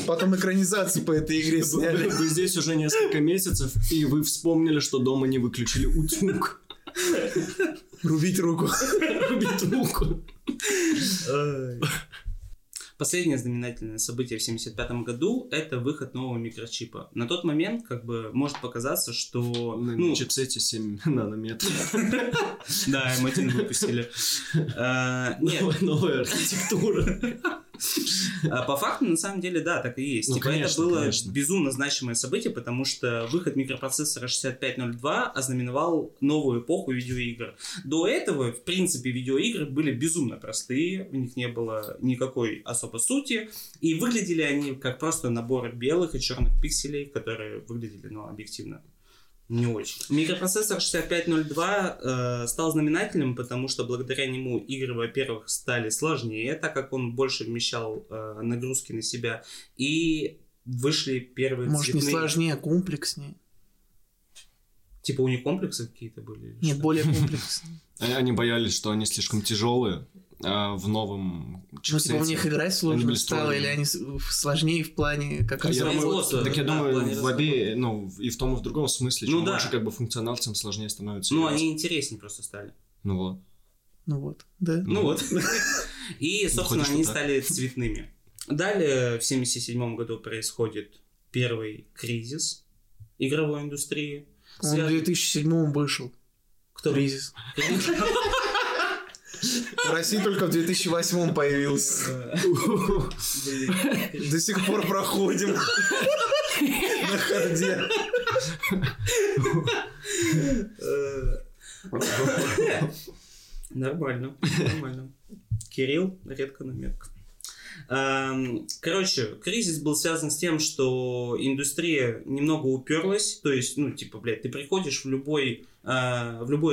Потом экранизацию по этой игре сняли. Вы здесь уже несколько месяцев, и вы вспомнили, что дома не выключили утюг. Рубить руку. Рубить руку. Последнее знаменательное событие в 1975 году – это выход нового микрочипа. На тот момент, как бы, может показаться, что... На чипсете 7 нанометров. Да, М1 выпустили. Новая архитектура. По факту, на самом деле, да, так и есть. Ну, конечно, это было безумно значимое событие, потому что выход микропроцессора 6502 ознаменовал новую эпоху видеоигр. До этого, в принципе, видеоигры были безумно простые, в них не было никакой особой сути, и выглядели они как просто набор белых и черных пикселей, которые выглядели, ну, объективно не очень. Микропроцессор 6502 стал знаменательным, потому что благодаря нему игры, во-первых, стали сложнее, так как он больше вмещал нагрузки на себя, и вышли первые цветные... Может, не сложнее, а комплекснее? Типа у них комплексы какие-то были? Нет, что? Более комплексные. Они боялись, что они слишком тяжелые в новом чипсете. Ну, типа у них играть сложно стало, или они сложнее в плане... как раз производства. Так я думаю, в обе, ну, и в том, и в другом смысле. Чем больше как бы функционал, тем сложнее становится. Ну, они интереснее просто стали. Ну вот. Ну вот, да. Ну вот. И, собственно, они стали цветными. Далее, в 1977 году происходит первый кризис игровой индустрии. Он в 2007 вышел. Кто? Кризис. В России только в 2008 появился. До сих пор проходим на харде. Нормально, нормально. Кирилл, редко наметка. Короче, кризис был связан с тем, что индустрия немного уперлась. То есть, ну, типа, блядь, ты приходишь в любое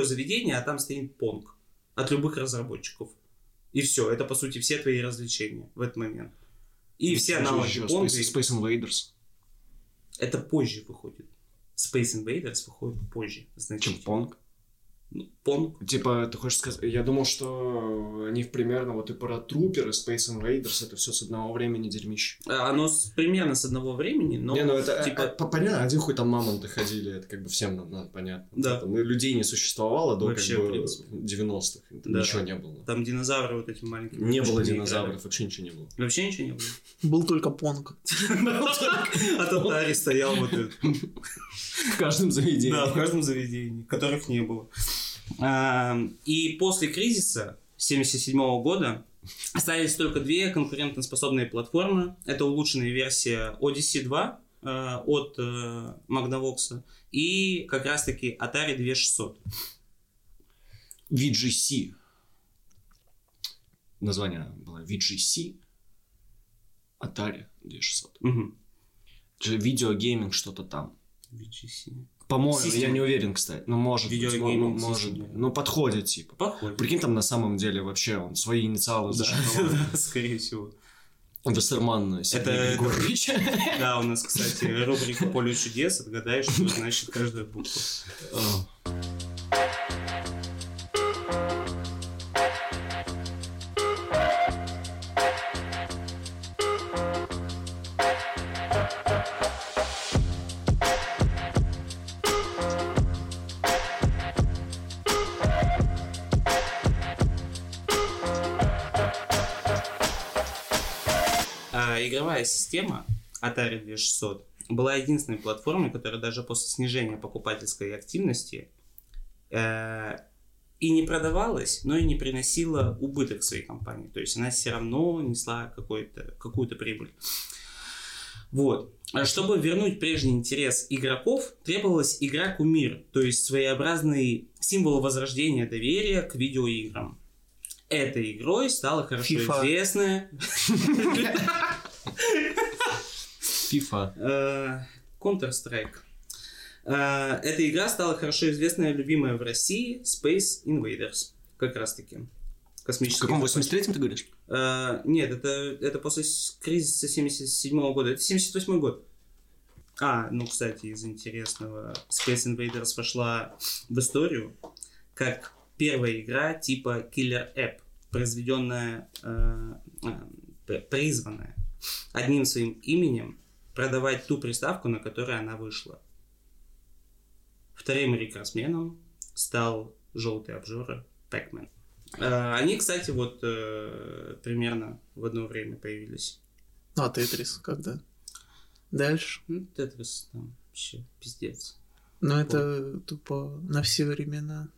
заведение, а там стоит Понг от любых разработчиков. И все, это, по сути, все твои развлечения в этот момент. И все аналоги Понга... Space Invaders. Это позже выходит. Space Invaders выходит позже. Значит. Чем Понг? Понг. Типа, ты хочешь сказать... Я думал, что они примерно вот и Паратрупер, и Space Invaders, это все с одного времени дерьмище. Оно примерно с одного времени, но... Не, ну это... Типа... Понятно, один хуй там мамонты ходили, это как бы всем надо понятно. Да. Там людей не существовало до вообще, как бы 90-х, да. Ничего не было. Там динозавры вот эти маленькие. Не было динозавров, играли. Вообще ничего не было. Вообще ничего не было? Был только Понг. От Atari стоял вот этот. В каждом заведении. Да, в каждом заведении, которых не было. И после кризиса 1977 года остались только 2 конкурентоспособные платформы. Это улучшенная версия Odyssey 2 от Magnavox и как раз-таки Atari 2600. VGC. Название было VGC. Atari 2600. Угу. Видеогейминг что-то там. VGC. По-моему, система. Я не уверен, кстати. Но может быть, может быть. Но подходит, типа. Подходит. Прикинь, там на самом деле вообще он свои инициалы зашифровал. Да, скорее всего. Вассерман Сергей Григорьевич. Да, у нас, кстати, рубрика «Поле чудес». Отгадаешь, что значит каждая буква. игровая система Atari 2600 была единственной платформой, которая даже после снижения покупательской активности и не продавалась, но и не приносила убыток своей компании. То есть она все равно несла какую-то прибыль. Вот. Чтобы вернуть прежний интерес игроков, требовалась игра-кумир, то есть своеобразный символ возрождения доверия к видеоиграм. Этой игрой стала хорошо FIFA. Известная... FIFA. Counter-Strike. Эта игра стала хорошо известная, любимая в России, Space Invaders. Как раз таки. В каком 83-м ты говоришь? Нет, это после кризиса 77-го года. Это 78-й год. Кстати, из интересного, Space Invaders вошла в историю как первая игра типа Killer App, призванная одним своим именем продавать ту приставку, на которой она вышла. Вторым рекордсменом стал желтый обжора Pac-Man. Они, кстати, вот примерно в одно время появились. Тетрис когда? Дальше? Тетрис там вообще пиздец. Это тупо на все времена.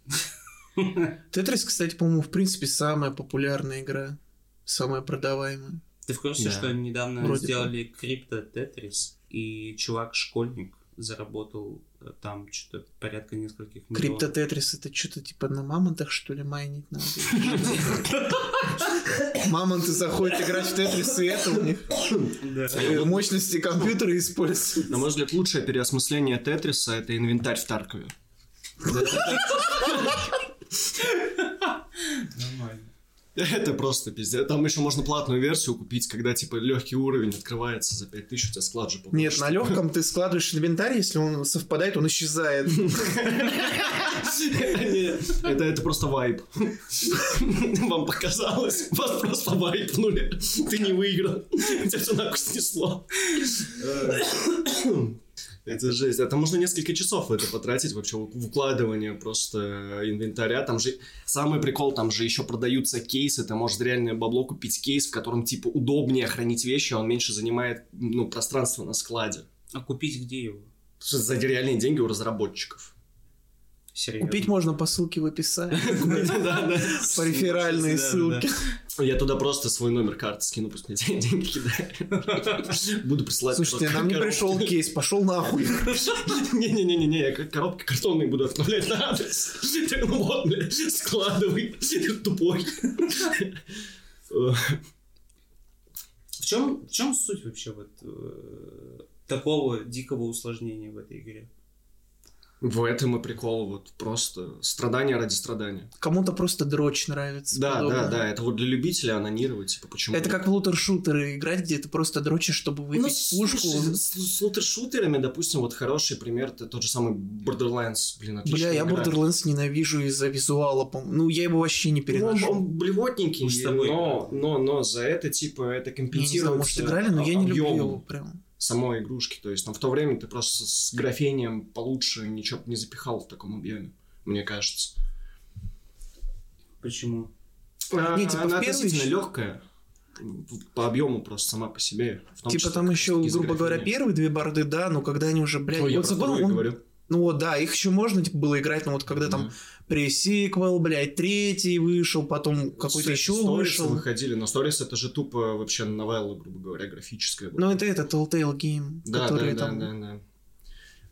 Тетрис, кстати, по-моему, в принципе, самая популярная игра. Самая продаваемая. Ты в курсе, что недавно сделали крипто Тетрис, и чувак-школьник заработал там что-то порядка нескольких миллионов. Крипто Тетрис это что-то типа на мамонтах, что ли, майнить надо? Мамонты заходят играть в Тетрис, и это у них мощности компьютера используют. На мой взгляд, лучшее переосмысление Тетриса — это инвентарь в Таркове. Нормально. Это просто пиздец. Там еще можно платную версию купить, когда типа легкий уровень открывается за 5000, у тебя склад же получится. Нет, на легком ты складываешь инвентарь, если он совпадает, он исчезает. Это просто вайб. Вам показалось, вас просто вайпнули. Ты не выиграл. Тебя все нахуй снесло. Это жесть. А там можно несколько часов это потратить вообще в укладывание просто инвентаря. Там же самый прикол, там же еще продаются кейсы. Ты можешь реально бабло купить кейс, в котором типа удобнее хранить вещи, а он меньше занимает пространство на складе. А купить где его? За реальные деньги у разработчиков. Серьезно? Купить можно по ссылке в описании. По реферальной ссылке. Я туда просто свой номер карты скину, пусть мне деньги кидают. Буду присылать. Слушайте, нам не пришел кейс, пошел нахуй. Не-не-не, я коробки картонные буду отправлять на адрес. Так вот, бля, складывай, тупой. В чем суть вообще вот такого дикого усложнения в этой игре? В этом и прикол, вот просто страдание ради страдания. Кому-то просто дрочь нравится. Да, это вот для любителя анонировать, типа, почему. Это как в лутер-шутеры играть, где ты просто дрочишь, чтобы выбить пушку. С лутер-шутерами, допустим, вот хороший пример, это тот же самый Borderlands, отличная игра. Я Borderlands ненавижу из-за визуала, я его вообще не переношу. Он блевотненький, но за это, типа, это компенсируется. Я не знаю, может, играли, но я не люблю его прям. Самой игрушки, то есть там в то время ты просто с графением получше ничего не запихал в таком объеме, мне кажется. Почему? Она относительно легкая по объему просто сама по себе. Типа там еще, грубо говоря, первые две борды, да, но когда они уже, блядь... Я про вторую говорю. Их еще можно было играть, но вот когда там пресиквел, блядь, третий вышел, потом какой-то еще вышел. Stories выходили, но Stories это же тупо вообще новелла, грубо говоря, графическая. Это Telltale Game, которые там... Да,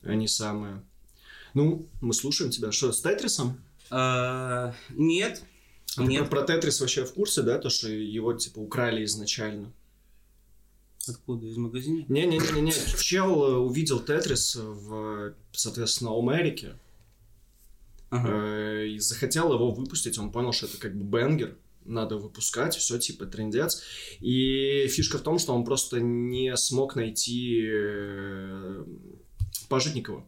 они самые... мы слушаем тебя. Что, с Тетрисом? Нет. Про Тетрис вообще в курсе, да, то, что его, типа, украли изначально? Откуда? Из магазина? Не. Чел увидел Тетрис в, соответственно, Америке. Ага. И захотел его выпустить. Он понял, что это как бы бэнгер. Надо выпускать, все типа трендец. И фишка в том, что он просто не смог найти Пажитникова.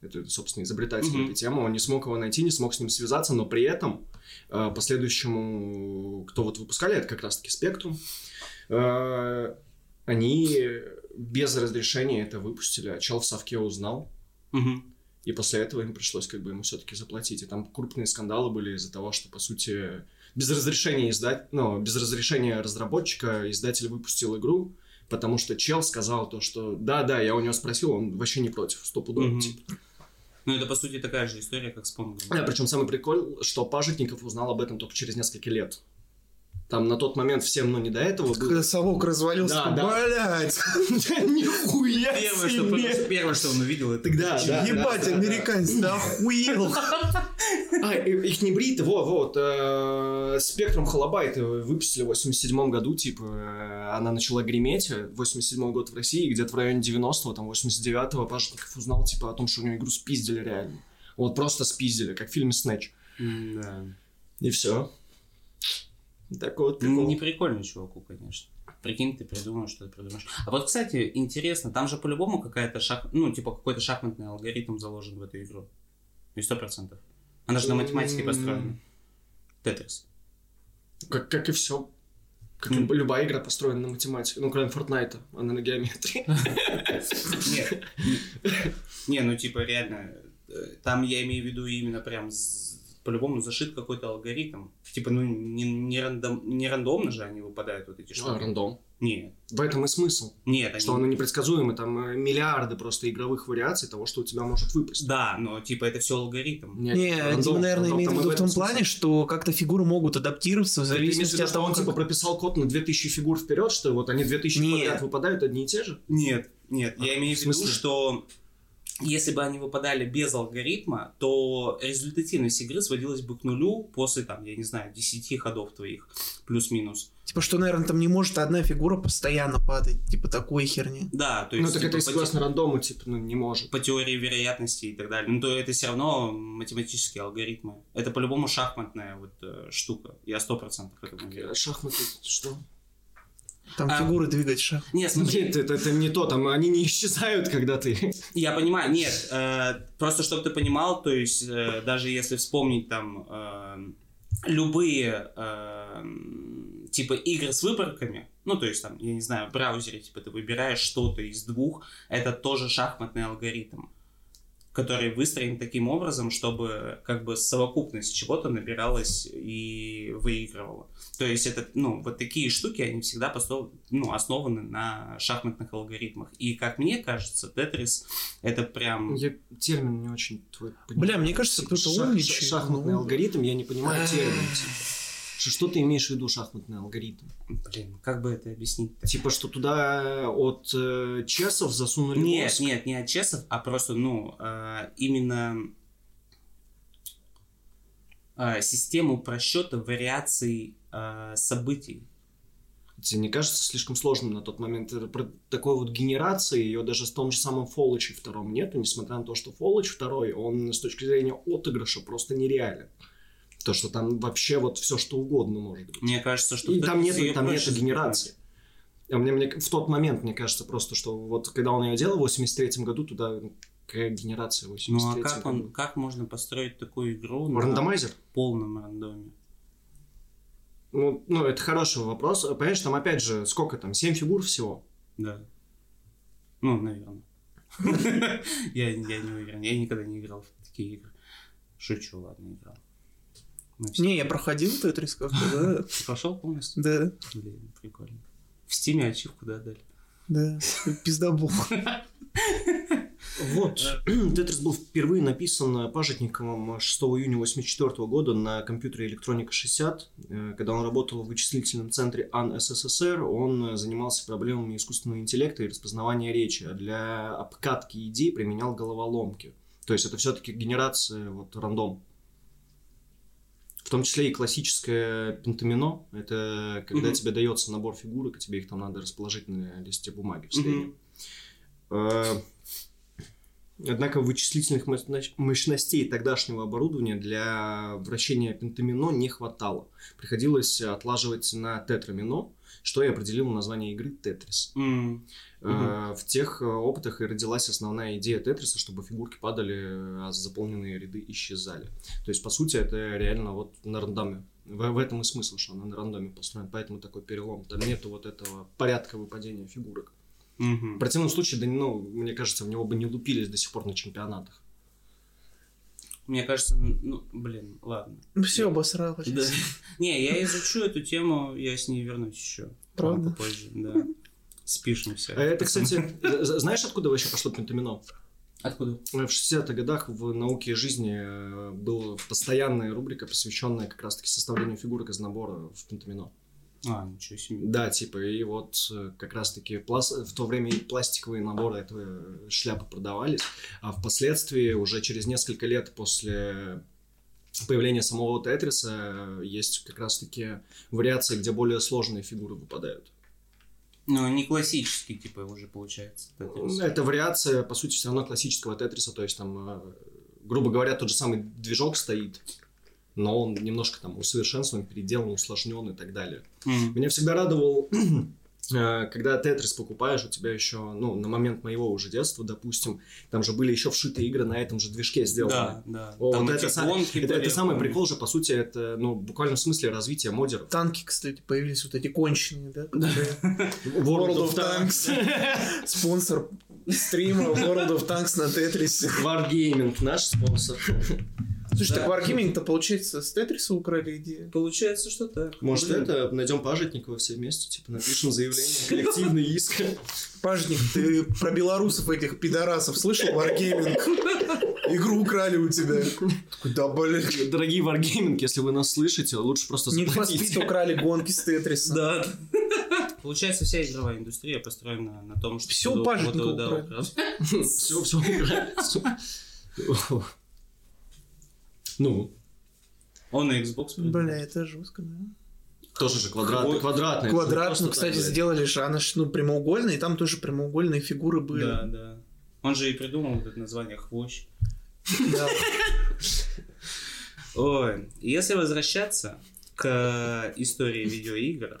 Это, собственно, изобретатель этой темы. Он не смог его найти, не смог с ним связаться. Но при этом последующему, кто вот выпускали, это как раз-таки Спектрум. Они без разрешения это выпустили, а чел в совке узнал. И после этого им пришлось как бы ему все-таки заплатить. И там крупные скандалы были из-за того, что, по сути, без разрешения разработчика издатель выпустил игру, потому что чел сказал то, что да-да, я у него спросил, он вообще не против, стопудово, типа. Ну, это, по сути, такая же история, как с Понгом. Да, причем самый прикол, что Пажитников узнал об этом только через несколько лет. Там на тот момент всем, ну, не до этого. Когда совок развалился, блядь, нихуя себе. Первое, что он увидел, это ебать, американец, да охуел. А, их не брит, вот, Спектром Холобайт выпустили в 87 году, типа, она начала греметь, 87 год в России, где-то в районе 90-го, там, 89-го Пажитников узнал, типа, о том, что у него игру спиздили реально. Вот просто спиздили, как в фильме «Снэч». Да. И все. Такой вот прикол. Не прикольно чуваку, конечно. Прикинь, ты придумаешь, что ты придумаешь. А вот, кстати, интересно, там же по-любому какая-то ну, типа, какой-то шахматный алгоритм заложен в эту игру. И 100%. Она же на математике построена. Тетрис. Как и все. Как и любая игра построена на математике. Ну, кроме Фортнайта. Она на геометрии. Нет. Не, ну, типа, реально. Там я имею в виду именно прям... По-любому зашит какой-то алгоритм. Типа, ну, не рандомно же они выпадают, вот эти штуки. А, рандом? Нет. В этом и смысл. Нет. Что оно непредсказуемо, там миллиарды просто игровых вариаций того, что у тебя может выпасть. Да, но типа это все алгоритм. Нет, Дима, наверное, имеет в виду в том плане, что как-то фигуры могут адаптироваться в зависимости от того, что он типа прописал код на 2000 фигур вперед, что вот они 2000 подряд выпадают одни и те же? Нет. Я имею в виду, что... Если бы они выпадали без алгоритма, то результативность игры сводилась бы к нулю после, там, я не знаю, 10 ходов твоих, плюс-минус. Типа, что, наверное, там не может одна фигура постоянно падать, типа, такой херни. Да, то есть... Ну, так типа, это согласно рандому, типа, ну, не может. По теории вероятности и так далее. Ну, то это все равно математические алгоритмы. Это, по-любому, шахматная вот штука. Я 100% к этому верю. Шахматы? Что? Там фигуры двигать шаг. Нет, смотри, это не то, там они не исчезают, когда ты... Я понимаю, нет, просто чтобы ты понимал, то есть даже если вспомнить там любые типа игры с выборками, ну то есть там, я не знаю, в браузере типа ты выбираешь что-то из двух, это тоже шахматный алгоритм, который выстроен таким образом, чтобы как бы совокупность чего-то набиралась и выигрывала. То есть это, ну, вот такие штуки, они всегда основаны на шахматных алгоритмах. И, как мне кажется, Тетрис это прям... Я термин не очень твой понимаю. Бля, мне кажется, кто-то умничает. Шахматный алгоритм, я не понимаю термин. Что ты имеешь в виду шахматный алгоритм? Блин, как бы это объяснить-то? Типа, что туда от чесов засунули мозг? Нет, не от чесов, а просто, именно систему просчета вариаций событий. Тебе не кажется слишком сложным на тот момент? Такой вот генерации, ее даже в том же самом Fallout 2 нету, несмотря на то, что Fallout 2, он с точки зрения отыгрыша просто нереален. То, что там вообще вот все что угодно может быть. Мне кажется, что... И там нет генерации. В тот момент, мне кажется, просто, что вот когда он ее делал в 83-м году, туда какая генерация в 83-м году. Ну, а как можно построить такую игру рандомайзер? На полном рандоме? Ну, это хороший вопрос. Понимаешь, там опять же, сколько там, 7 фигур всего? Да. Ну, наверное. Я не уверен. Я никогда не играл в такие игры. Шучу, ладно, играл. Не, я проходил Тетрис как-то, да. Ты пошел полностью? Да. Блин, прикольно. В стиме ачивку дали. Да, пиздобол. Вот, Тетрис был впервые написан Пажитниковым 6 июня 1984 года на компьютере «Электроника 60». Когда он работал в вычислительном центре АН СССР, он занимался проблемами искусственного интеллекта и распознавания речи, а для обкатки идей применял головоломки. То есть это все-таки генерация, вот, рандом. В том числе и классическое пентамино. Это когда тебе дается набор фигурок, и тебе их там надо расположить на листе бумаги в среднем. Однако вычислительных мощностей тогдашнего оборудования для вращения пентамино не хватало. Приходилось отлаживать на тетрамино, что и определило название игры «Тетрис». В тех опытах и родилась основная идея Тетриса, чтобы фигурки падали, а заполненные ряды исчезали. То есть, по сути, это реально вот на рандоме. В этом и смысл, что она на рандоме построена, поэтому такой перелом. Там нету вот этого порядка выпадения фигурок. В противном случае, да, ну, мне кажется, в него бы не лупились до сих пор на чемпионатах. Мне кажется, ладно. Все обосралось. Да. Не, я изучу эту тему, я с ней вернусь еще. Правда? Попозже, да. спишемся. Это, кстати, знаешь, откуда вообще пошло пентамино? Откуда? В 60-х годах в «Науке и жизни» была постоянная рубрика, посвященная как раз-таки составлению фигурок из набора в пентамино. А, ничего себе. Да, типа, и вот как раз-таки в то время и пластиковые наборы этой шляпы продавались, а впоследствии, уже через несколько лет после появления самого Тетриса, есть как раз-таки вариации, где более сложные фигуры выпадают. Ну, не классический, типа, уже получается. Тетрис. Это вариация, по сути, все равно классического Тетриса, то есть там, грубо говоря, тот же самый движок стоит, но он немножко там усовершенствован, переделан, усложнен и так далее. Mm-hmm. Меня всегда радовал, когда Тетрис покупаешь, у тебя еще, ну, на момент моего уже детства, допустим, там же были еще вшитые игры на этом же движке сделаны. Да, да. О, вот это самый прикол же, по сути, это, ну, буквально в смысле развития модеров. Танки, кстати, появились вот эти конченые, да? World of Tanks. Спонсор стрима World of Tanks на Тетрисе. Wargaming наш спонсор. Слушай, да. Так Wargaming-то, получается, с Тетриса украли идею? Получается, что так. Может, это найдем Пажитникова все вместе, типа, напишем заявление, коллективный иск. Пажитник, ты про белорусов этих пидорасов слышал? Wargaming. Игру украли у тебя. Да, блин. Дорогие Wargaming, если вы нас слышите, лучше просто заплатите. Need for Speed украли гонки с Тетриса. Да. Получается, вся игровая индустрия построена на том, что... Все у Пажитникова украли. Все украли. Ну. Он на Xbox. Бля, это жестко, да. Тоже же квадратный. Квадратный, кстати, сделали же, она же, ну, прямоугольная, и там тоже прямоугольные фигуры были. Да, да. Он же и придумал вот это название «Хвощ». Да. Ой, если возвращаться к истории видеоигр,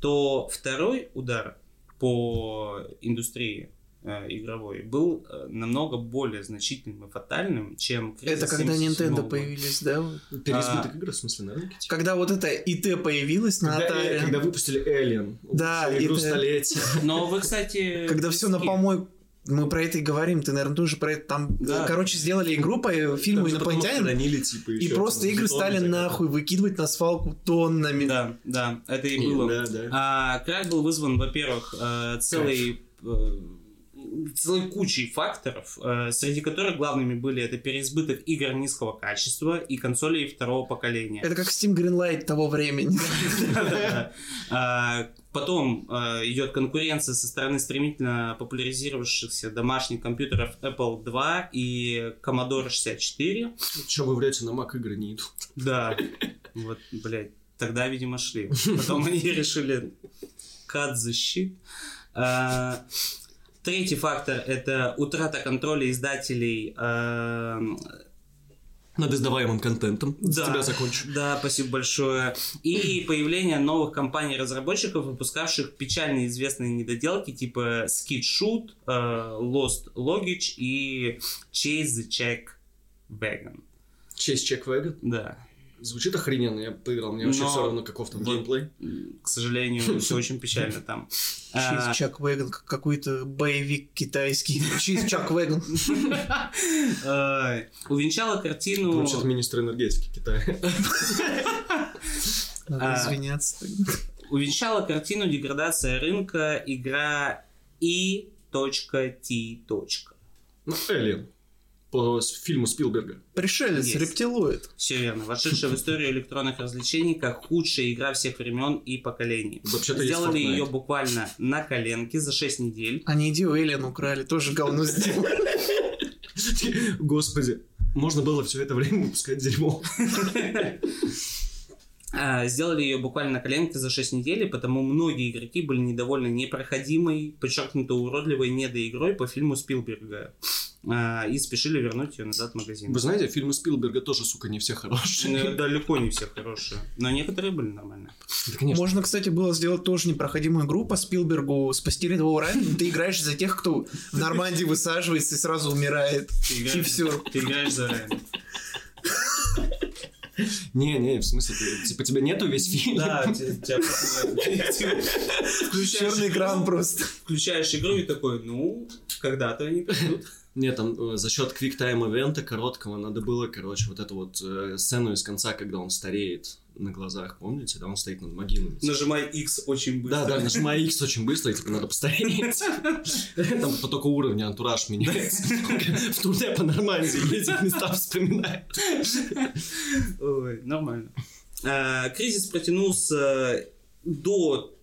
то второй удар по индустрии игровой был намного более значительным и фатальным, чем... Это когда Nintendo появились, да? Переизбыток игр, в смысле, на рынке? Когда вот это ИТ появилось на Atari. Когда выпустили Alien. Да, игру столетия. Но вы, кстати... Когда все на помойку. Мы про это и говорим, ты, наверное, тоже про это там... Да. Короче, сделали игру по фильму «Инопланетянин», хранили, типа, и просто игры стали нахуй выкидывать на свалку тоннами. Да, да, это и было. Да. Крах был вызван, во-первых, целой кучей факторов, среди которых главными были это переизбыток игр низкого качества и консолей второго поколения. Это как Steam Greenlight того времени. Потом идет конкуренция со стороны стремительно популяризировавшихся домашних компьютеров Apple II и Commodore 64. Чё вы врете, на Mac игры не идут? Да, вот, блядь, тогда, видимо, шли. Потом они решили cut the shit. Третий фактор – это утрата контроля издателей над издаваемым контентом. Да, тебя закончу. Да, спасибо большое. И появление новых компаний-разработчиков, выпускавших печально известные недоделки типа Skid Shoot, Lost Luggage и Chase the Check Wagon. Chase Check Wagon? Да. Звучит охрененно, я поиграл, мне вообще все равно, каков там геймплей. К сожалению, все очень печально там. Чиз Чак Вэган, какой-то боевик китайский. Чиз Чак Вэган. Увенчала картину... Получит министр энергетики Китая. Надо извиняться тогда. Увенчала картину деградация рынка игра E.T. Ну, Эллен. По фильму Спилберга. Пришелец, есть. Рептилоид. Все верно. Вошедшая в историю электронных развлечений как худшая игра всех времен и поколений. Вообще-то сделали ее буквально на коленке за 6 недель. Они идею Эллен украли, тоже говно сделали. Господи, можно было все это время выпускать дерьмо. Сделали ее буквально на коленке за 6 недель, потому многие игроки были недовольны непроходимой, подчеркнуто уродливой недоигрой по фильму Спилберга. И спешили вернуть ее назад в магазин. Вы знаете, фильмы Спилберга тоже, сука, не все хорошие. Далеко не все хорошие. Но некоторые были нормальные. Можно, кстати, было сделать тоже непроходимую игру по Спилбергу. Спасти рядового Райана. Ты играешь за тех, кто в Нормандии высаживается и сразу умирает. И все. Ты играешь за Райана. Не, в смысле, типа, тебя нету весь фильм? Да, тебя просто... Черный экран просто. Включаешь игру и такой, ну, когда-то они придут. Нет, там за счет квик-тайм-эвента короткого надо было, короче, вот эту вот сцену из конца, когда он стареет. на глазах, помните, да, он стоит над могилами. Нажимай X очень быстро. Да, да, нажимай X очень быстро, и типа надо постареть. Там по току уровня антураж меняется. В турне по Нормандии эти места вспоминают. Ой, нормально. Кризис протянулся до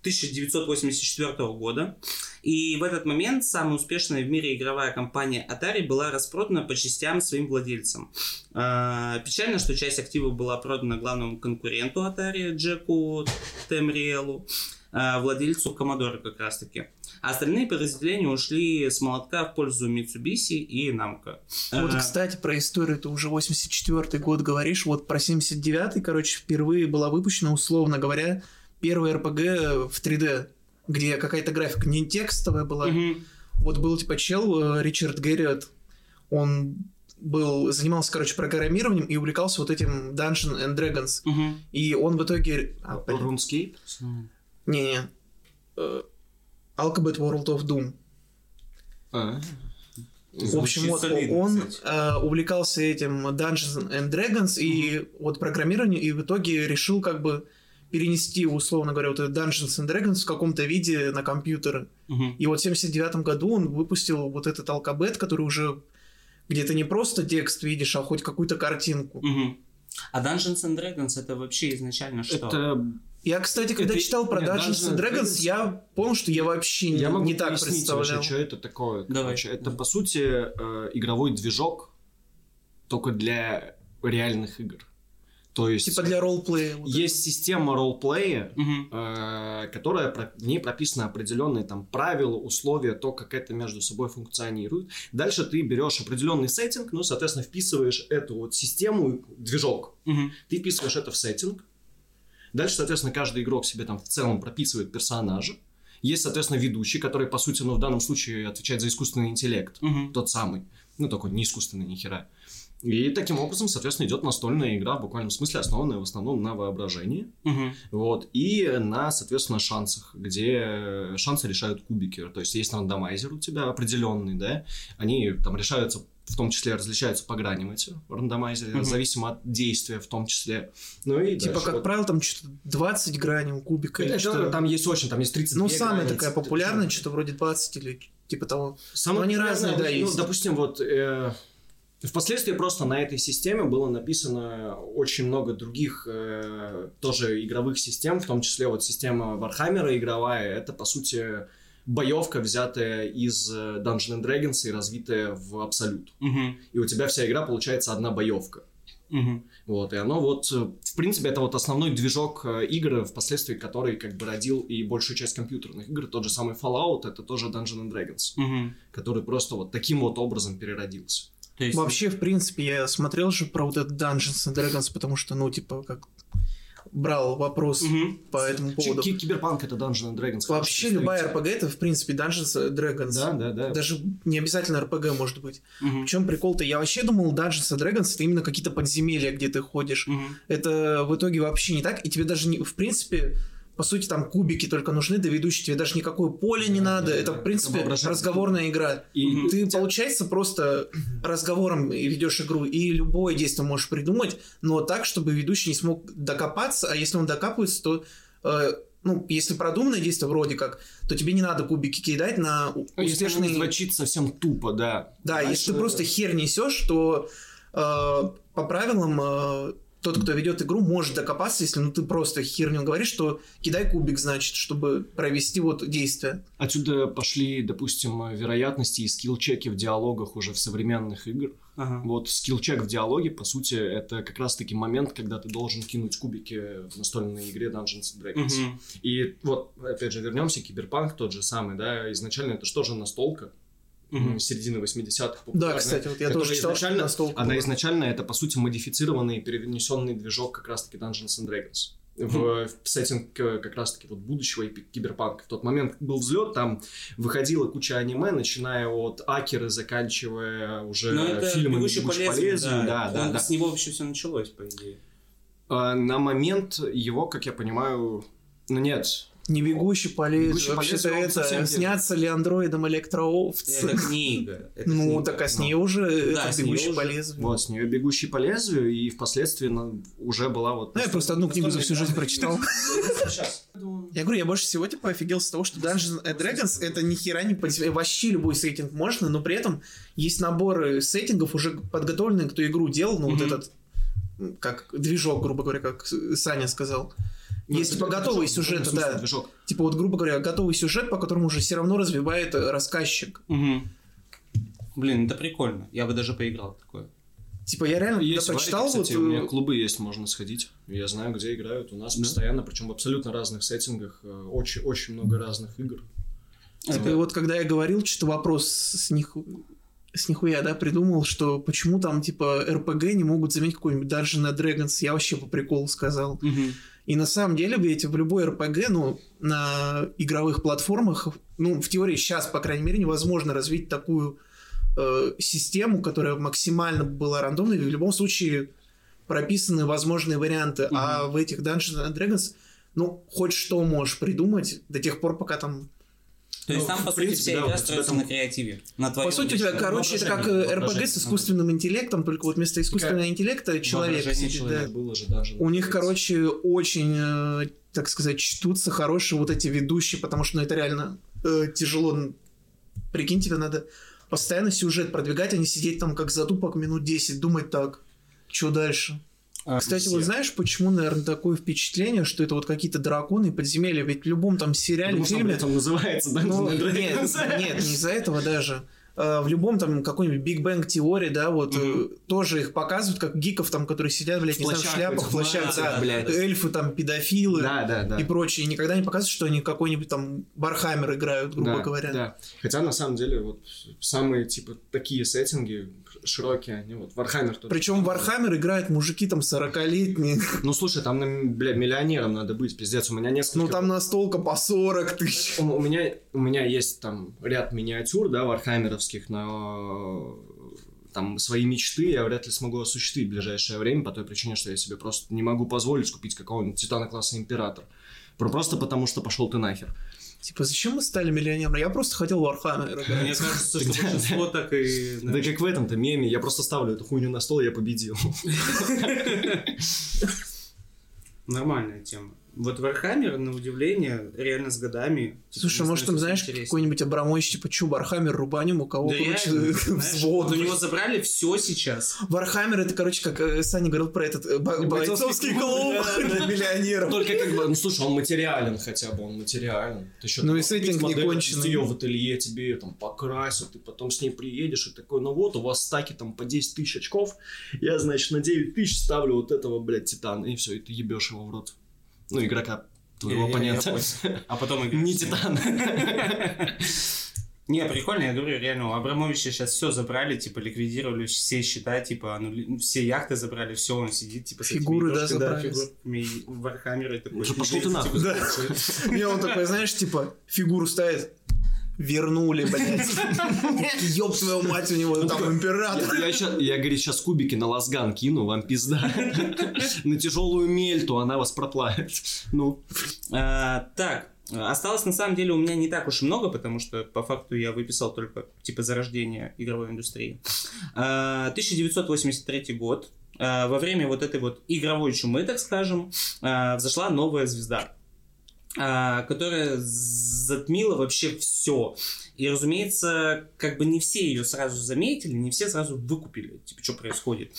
1984 года. И в этот момент самая успешная в мире игровая компания Atari была распродана по частям своим владельцам. Печально, что часть активов была продана главному конкуренту Atari, Джеку Темриэлу, владельцу Commodore как раз таки. А остальные подразделения ушли с молотка в пользу Mitsubishi и Namco. Вот, кстати, про историю, ты уже 84-й год говоришь, вот про 79-й, короче, впервые была выпущена, условно говоря, первый RPG в 3D, где какая-то графика не текстовая была. Mm-hmm. Вот был типа чел Ричард Герриот, он был, занимался, короче, программированием и увлекался вот этим Dungeons and Dragons. Mm-hmm. И он в итоге... RuneScape? Не-не. Alphabet World of Doom. Mm-hmm. В общем, вот он увлекался этим Dungeons and Dragons и mm-hmm. вот программированием, и в итоге решил как бы перенести, условно говоря, вот этот Dungeons and Dragons в каком-то виде на компьютеры. Uh-huh. И вот в 79-м году он выпустил вот этот алкабет, который уже где-то не просто текст видишь, а хоть какую-то картинку. Uh-huh. А Dungeons and Dragons это вообще изначально что? Это... Я, кстати, когда читал про Dungeons and Dragons, я понял, что я вообще не так представлял. Вообще, что это такое. Короче, это, по сути, игровой движок только для реальных игр. То есть, типа для ролл-плея. Вот есть это. Система ролл-плея, uh-huh. Которая, в ней прописаны определенные там правила, условия, то, как это между собой функционирует. Дальше ты берешь определенный сеттинг, ну, соответственно, вписываешь эту вот систему, движок. Uh-huh. Ты вписываешь это в сеттинг. Дальше, соответственно, каждый игрок себе там в целом прописывает персонажа. Есть, соответственно, ведущий, который, по сути, ну, в данном случае отвечает за искусственный интеллект. Uh-huh. Тот самый. Ну, такой не искусственный ни хера. И таким образом, соответственно, идет настольная игра, в буквальном смысле, основанная в основном на воображении. Uh-huh. Вот, и на, соответственно, шансах, где шансы решают кубики. То есть, есть рандомайзер у тебя определенный, да, они там решаются, в том числе различаются по граням эти рандомайзеры, uh-huh. зависимо от действия в том числе. Ну и типа, дальше, как вот. Правило, там что-то 20 граней у кубика. Или что-то... Там есть очень, там есть 30 граней. Ну, самая такая популярная, что-то вроде 20 или типа того. Но они разные, да, есть. Ну, допустим, вот... Впоследствии просто на этой системе было написано очень много других тоже игровых систем, в том числе вот система Вархаммера игровая. Это, по сути, боевка, взятая из Dungeons and Dragons и развитая в Абсолют. Uh-huh. И у тебя вся игра получается одна боевка. Uh-huh. Вот, и оно вот, в принципе, это вот основной движок игр, впоследствии который как бы родил и большую часть компьютерных игр. Тот же самый Fallout, это тоже Dungeons and Dragons, uh-huh. который просто вот таким вот образом переродился. Есть... Вообще, в принципе, я смотрел же про вот этот Dungeons and Dragons, потому что, ну, типа, как брал вопрос угу. по этому поводу. Киберпанк — это Dungeons and Dragons. Вообще, любая RPG — это, в принципе, Dungeons and Dragons. Да, да, да. Даже не обязательно RPG, может быть. Угу. В чем прикол-то? Я вообще думал, Dungeons and Dragons — это именно какие-то подземелья, где ты ходишь. Угу. Это в итоге вообще не так. И тебе даже, не, в принципе... По сути, там кубики только нужны, да, ведущие, тебе даже никакое поле не надо. Да, это, в принципе, разговорная игра. И ты, получается, просто разговором ведешь игру, и любое действие можешь придумать, но так, чтобы ведущий не смог докопаться, а если он докапывается, то... Ну, если продуманное действие вроде как, то тебе не надо кубики кидать на успешные... Если звучит совсем тупо, да. Да, значит, если ты просто хер несешь, то по правилам... Тот, кто ведет игру, может докопаться, если ну ты просто херню говоришь, что кидай кубик, значит, чтобы провести вот действие. Отсюда пошли, допустим, вероятности и скилл-чеки в диалогах уже в современных играх. Ага. Вот скилл-чек в диалоге, по сути, это как раз-таки момент, когда ты должен кинуть кубики в настольной игре Dungeons and Dragons. Угу. И вот, опять же, вернемся, киберпанк тот же самый, да, изначально это же тоже настолка. Mm-hmm. Середины 80-х. Да, кстати, вот я тоже читал, что настолка она была. Изначально это, по сути, модифицированный и перенесенный движок как раз-таки Dungeons and Dragons. Mm-hmm. В сеттинг как раз-таки вот будущего и киберпанка. В тот момент был взлет, там выходила куча аниме, начиная от Акеры, заканчивая уже фильмами «Бегущий по лезвию». Да, да, да. С него вообще все началось, по идее. На момент его, как я понимаю... Ну нет... Не бегущий по лесу. Вообще-то это снятся ли андроидом электроовцы? Это книга. Ну, так а с ней уже бегущий по лезвию. Вот, с нее бегущий по лезвию, и впоследствии уже была вот... Ну, я просто одну книгу за всю жизнь прочитал. Я говорю, я больше всего типа офигел с того, что Dungeons & Dragons это нихера не... Вообще любой сеттинг можно, но при этом есть наборы сеттингов, уже подготовленные, кто игру делал, ну, вот этот, как движок, грубо говоря, как Саня сказал. Есть типа готовый сюжет, да. Движок. Типа вот, грубо говоря, готовый сюжет, по которому уже все равно развивает рассказчик. Угу. Блин, это прикольно. Я бы даже поиграл в такое. Типа я реально есть когда прочитал... Варик, кстати, вот... У меня клубы есть, можно сходить. Я знаю, где играют. У нас постоянно, причем в абсолютно разных сеттингах, очень-очень много разных игр. Типа вот когда я говорил, что вопрос с нихуя, да, придумал, что почему там типа RPG не могут заменить какой-нибудь Dungeons & Dragons. Я вообще по приколу сказал. Угу. И на самом деле, ведь в любой RPG, ну, на игровых платформах, ну, в теории сейчас, по крайней мере, невозможно развить такую систему, которая максимально была рандомной, и в любом случае прописаны возможные варианты. Угу. А в этих Dungeons & Dragons, ну, хоть что можешь придумать до тех пор, пока там... То есть там, по сути, вся игра строится на креативе. По сути, у тебя, короче, это как RPG с искусственным интеллектом, только вот вместо искусственного интеллекта человек сидит. У них, короче, очень, так сказать, чтутся хорошие вот эти ведущие, потому что, ну, это реально тяжело. Прикинь, тебе надо постоянно сюжет продвигать, а не сидеть там как затупок минут 10, думать так, что дальше. Кстати, вот знаешь, почему, наверное, такое впечатление, что это вот какие-то драконы и подземелья? Ведь в любом там сериале, потому фильме... Потому что называется, да? Ну, нет, не из-за этого даже. В любом там какой-нибудь Биг Бэнг Теории, да, вот, тоже их показывают, как гиков там, которые сидят, блядь, не знаю, в шляпах, плащах, да, блядь. Эльфы там, педофилы и прочее. И никогда не показывают, что они какой-нибудь там Вархаммер играют, грубо говоря. Да. Хотя, на самом деле, вот самые, типа, такие сеттинги... широкие, они вот, Вархаммер. Причем Вархаммер играют мужики там 40-летние. Ну, слушай, там, бля, миллионером надо быть, пиздец, у меня несколько... Ну, там настолько по 40 тысяч. У меня есть там ряд миниатюр, да, вархаммеровских, но там свои мечты я вряд ли смогу осуществить в ближайшее время, по той причине, что я себе просто не могу позволить купить какого-нибудь Титана класса Император. Просто потому, что пошел ты нахер. Типа, зачем мы стали миллионерами? Я просто хотел Вархаммер. Мне кажется, что большинство так и... Да как в этом-то меме. Я просто ставлю эту хуйню на стол, и я победил. Нормальная тема. Вот Вархаммер, на удивление, реально с годами... Слушай, может, там, знаешь, какой-нибудь Абрамович, типа, чё, Вархаммер рубанем, у кого, короче, взвод. У него забрали все сейчас. Вархаммер, это, короче, как Саня говорил про этот бойцовский клуб для миллионеров. Только как бы, ну, слушай, он материален хотя бы, он материален. Ты еще там купить модель, ее в ателье тебе там покрасят, ты потом с ней приедешь, и такой, ну вот, у вас стаки там по 10 тысяч очков, я, значит, на 9 тысяч ставлю вот этого, блядь, Титана, и все, и ты ебешь его в рот. Ну, игрока твоего оппонента. А потом играть. Не Титан. Не, прикольно, я говорю, реально, у Абрамовича сейчас все забрали, типа, ликвидировали все счета, типа, все яхты забрали, все, он сидит, типа, с этими игрушками, да, фигурами Вархаммера. Уже пошел ты нахуй. Не, он такой, знаешь, типа, фигуру ставит. Вернули, блядь. Ёб твою мать, у него там император. Я, говорит, сейчас кубики на лазган кину, вам пизда. На тяжелую мельту, она вас проплавит. Ну. Так, осталось на самом деле у меня не так уж и много, потому что по факту я выписал только типа зарождение игровой индустрии. 1983 год. Во время вот этой вот игровой чумы, так скажем, взошла новая звезда, которая затмила вообще все. И, разумеется, как бы не все ее сразу заметили, не все сразу выкупили, типа, что происходит.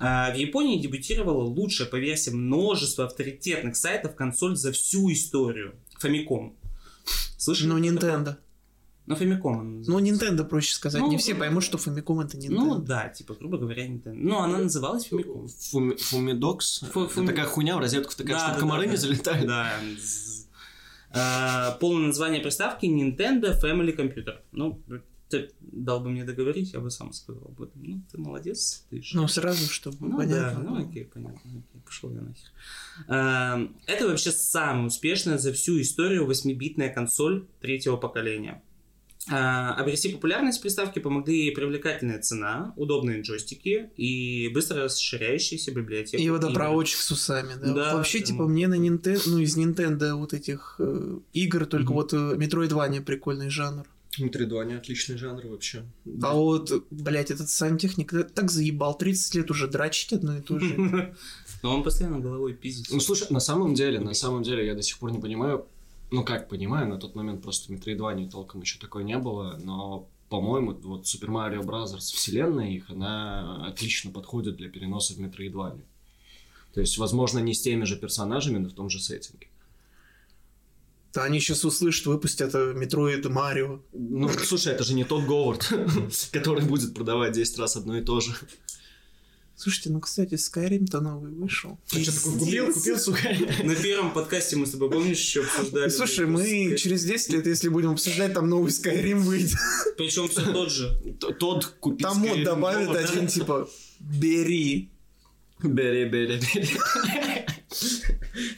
В Японии дебютировала лучшая по версии множества авторитетных сайтов консоль за всю историю. Famicom. Слышали? Ну, Nintendo. Ну, Famicom. Ну, Nintendo, проще сказать. Ну, не все поймут, что Famicom это Nintendo. Ну, да, типа, грубо говоря, Nintendo. Ну, она называлась Famicom. Фумидокс? Такая хуйня в розетку, такая, да, чтобы комары не залетали. Да, полное название приставки Nintendo Family Computer. Ну, ты дал бы мне договорить, я бы сам сказал об этом. Ну, ты молодец, ты же. Ну, сразу, чтобы ну, понятно. Да, ну, окей, понятно. Окей, пошел я нахер. Это вообще самая успешная за всю историю 8-битная консоль третьего поколения. Обрести популярность приставки помогли привлекательная цена, удобные джойстики и быстро расширяющаяся библиотека. И водопроводчик с усами, да? Да, вообще, типа, мне на Nintendo, ну, из Nintendo вот этих игр только вот Metroidvania прикольный жанр. Metroidvania отличный жанр вообще. А вот, блять, этот сантехник так заебал, 30 лет уже драчить одно и то же. Но он постоянно головой пиздит. Ну, слушай, на самом деле, я до сих пор не понимаю. Ну, как понимаю, на тот момент просто Metroidvania толком еще такой не было, но, по-моему, вот Super Mario Bros. Вселенная их, она отлично подходит для переноса в Metroidvania. То есть, возможно, не с теми же персонажами, но в том же сеттинге. Да они сейчас услышат, выпустят Metroid Mario. Ну, слушай, это же не тот Говард, который будет продавать 10 раз одно и то же. Слушайте, ну, кстати, Skyrim-то новый вышел. Ты что, такой купил, сука? На первом подкасте мы с тобой, помнишь, еще обсуждали. Слушай, мы через 10 лет, если будем обсуждать, там новый Skyrim выйдет. Причем все тот же. Тот купит Skyrim. Там мод добавит один, типа, бери.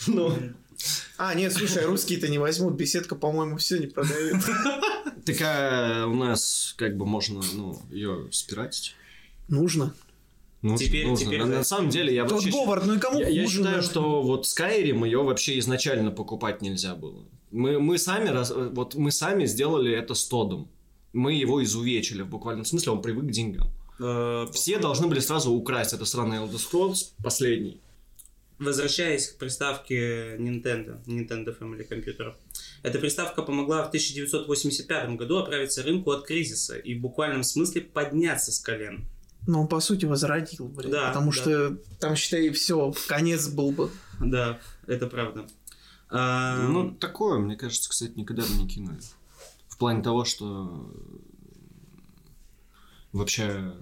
Ну. А, нет, слушай, русские-то не возьмут. Беседка, по-моему, все не продают. Такая у нас, как бы, можно, ну, ее спиратить. Нужно. Теперь на самом деле я вообще... Говард, ну и кому я считаю, что вот Skyrim ее вообще изначально покупать нельзя было. Мы сами сделали это с Тодом. Мы его изувечили в буквальном смысле, он привык к деньгам. Все должны были сразу украсть. Это сраный Elder Scrolls последний. Возвращаясь к приставке Nintendo Family компьютеров. Эта приставка помогла в 1985 году оправиться рынку от кризиса и в буквальном смысле подняться с колен. Но он, по сути, возродил, блин, да, потому что там, считай, все, конец был бы. Да, это правда. Ну, такое, мне кажется, кстати, никогда бы не кинули. В плане того, что вообще,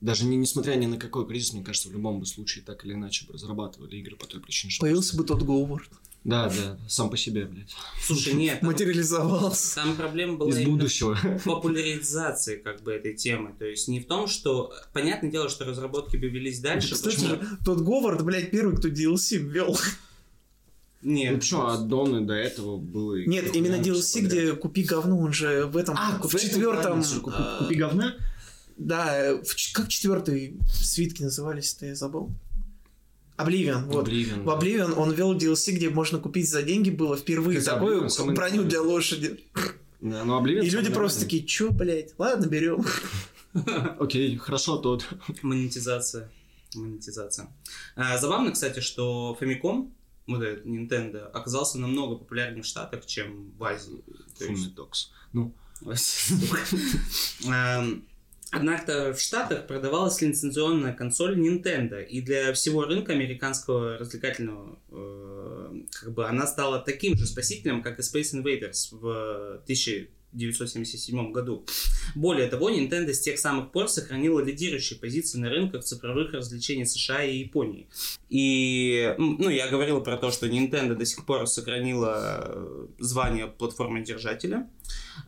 даже несмотря ни на какой кризис, мне кажется, в любом бы случае так или иначе бы разрабатывали игры по той причине, что... Появился бы тот Говард. Да, сам по себе, блядь. Слушай, нет. Там материализовался. Там проблема была из будущего. В популяризации, как бы, этой темы. То есть не в том, что... Понятное дело, что разработки бы велись дальше. Кстати, тот Говард, блядь, первый, кто DLC ввел. Нет. Ну что, аддоны до этого было... Нет, именно DLC, где «Купи говно», он же в этом... в четвертом... «Купи говна»? Да, как четвертый свитки назывались-то, я забыл. Обливион, вот. В Обливион он вел DLC, где можно купить за деньги было впервые. Такую броню для лошади. Да, но Обливион... И люди просто такие, чё, блядь, ладно, берем. Окей, хорошо, тот. Монетизация. Забавно, кстати, что Famicom, вот этот Nintendo, оказался намного популярнее в Штатах, чем в Азии. Фумитокс. Ну, однако в Штатах продавалась лицензионная консоль Nintendo, и для всего рынка американского развлекательного как бы она стала таким же спасителем, как и Space Invaders в 1977 году. Более того, Nintendo с тех самых пор сохранила лидирующие позиции на рынках цифровых развлечений США и Японии. И, ну, я говорил про то, что Nintendo до сих пор сохранила звание платформодержателя.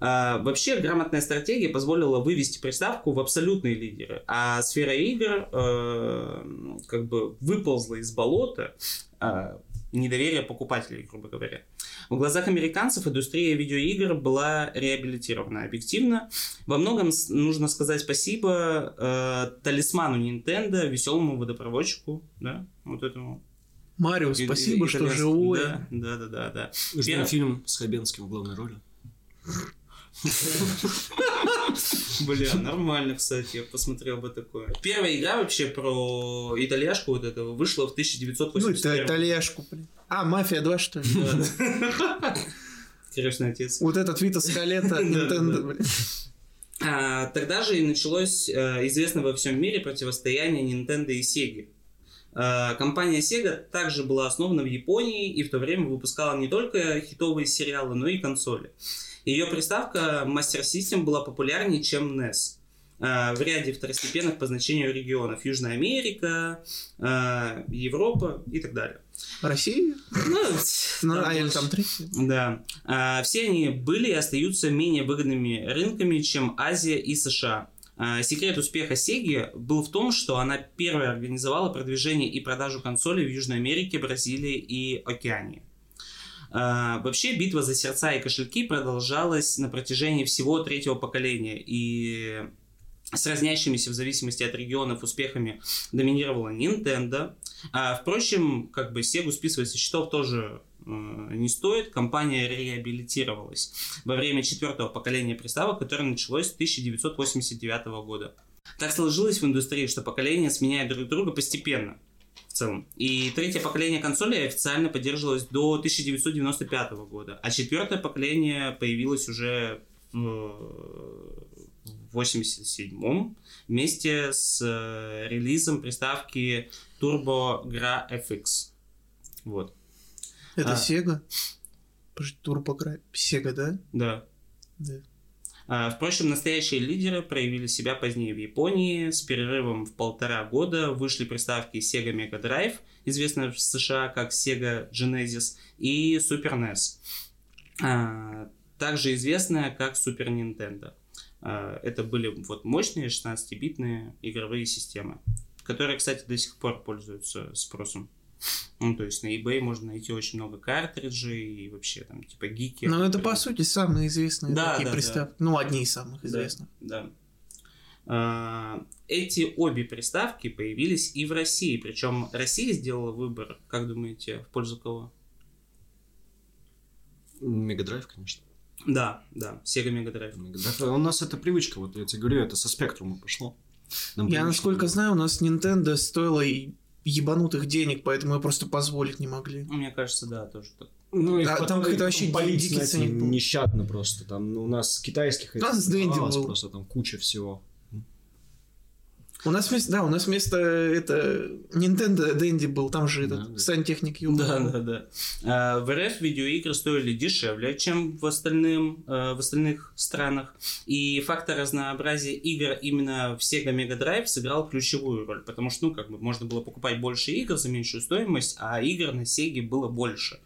Вообще, грамотная стратегия позволила вывести приставку в абсолютные лидеры, а сфера игр как бы выползла из болота недоверия покупателей, грубо говоря. В глазах американцев индустрия видеоигр была реабилитирована объективно. Во многом нужно сказать спасибо талисману Nintendo, веселому водопроводчику, да, вот этому. Марио, спасибо, что живой. Да. Ждем фильм с Хабенским в главной роли. Бля, нормально, кстати, я посмотрел бы такое. Первая игра вообще про итальяшку вот этого вышла в 1981. Ну, итальяшку, блин. А, «Мафия 2», что ли? Крестный отец. Вот этот Вито Скалетто Nintendo, блин. Тогда же и началось известное во всем мире противостояние Nintendo и Sega. Компания Sega также была основана в Японии и в то время выпускала не только хитовые сериалы, но и консоли. Ее приставка Master System была популярнее, чем NES в ряде второстепенных по значению регионов: Южная Америка, Европа и так далее. Россия? Ну, а я там третий. Да. Все они были и остаются менее выгодными рынками, чем Азия и США. Секрет успеха Sega был в том, что она первая организовала продвижение и продажу консолей в Южной Америке, Бразилии и Океании. Вообще битва за сердца и кошельки продолжалась на протяжении всего третьего поколения, и с разнящимися в зависимости от регионов успехами доминировала Nintendo. Впрочем, как бы Sega списывать со счетов тоже не стоит. Компания реабилитировалась во время четвертого поколения приставок, которое началось с 1989 года. Так сложилось в индустрии, что поколения сменяют друг друга постепенно в целом. И третье поколение консолей официально поддерживалось до 1995 года, а четвертое поколение появилось уже в 1987 вместе с релизом приставки TurboGrafx. Вот. Это Sega? TurboGrafx. Sega, да? Да. Да. Впрочем, настоящие лидеры проявили себя позднее в Японии. С перерывом в 1,5 года вышли приставки Sega Mega Drive, известная в США как Sega Genesis, и Super NES, также известная как Super Nintendo. Это были вот мощные 16-битные игровые системы, которые, кстати, до сих пор пользуются спросом. Ну, то есть на eBay можно найти очень много картриджей и вообще там типа гики. Ну, это, по сути, самые известные такие приставки. Да. Ну, одни из самых известных. Да, да. Эти обе приставки появились и в России. Причем Россия сделала выбор, как думаете, в пользу кого? Мегадрайв, конечно. Да, да, Sega Mega Drive. У нас эта привычка, вот я тебе говорю, это со спектрума пошло. Я, насколько знаю, у нас Nintendo стоило и ебанутых денег, поэтому мы просто позволить не могли. Мне кажется, да, тоже так. Ну, и там какие-то вообще дикие цены. Нещадно просто. Там у нас китайских... просто там куча всего. У нас вместо... Да, у нас вместо это... Nintendo Dendy был, там же этот сантехник Юга. Да. В РФ видеоигры стоили дешевле, чем в остальных странах. И фактор разнообразия игр именно в Sega Mega Drive сыграл ключевую роль, потому что, ну, как бы можно было покупать больше игр за меньшую стоимость, а игр на Sega было больше.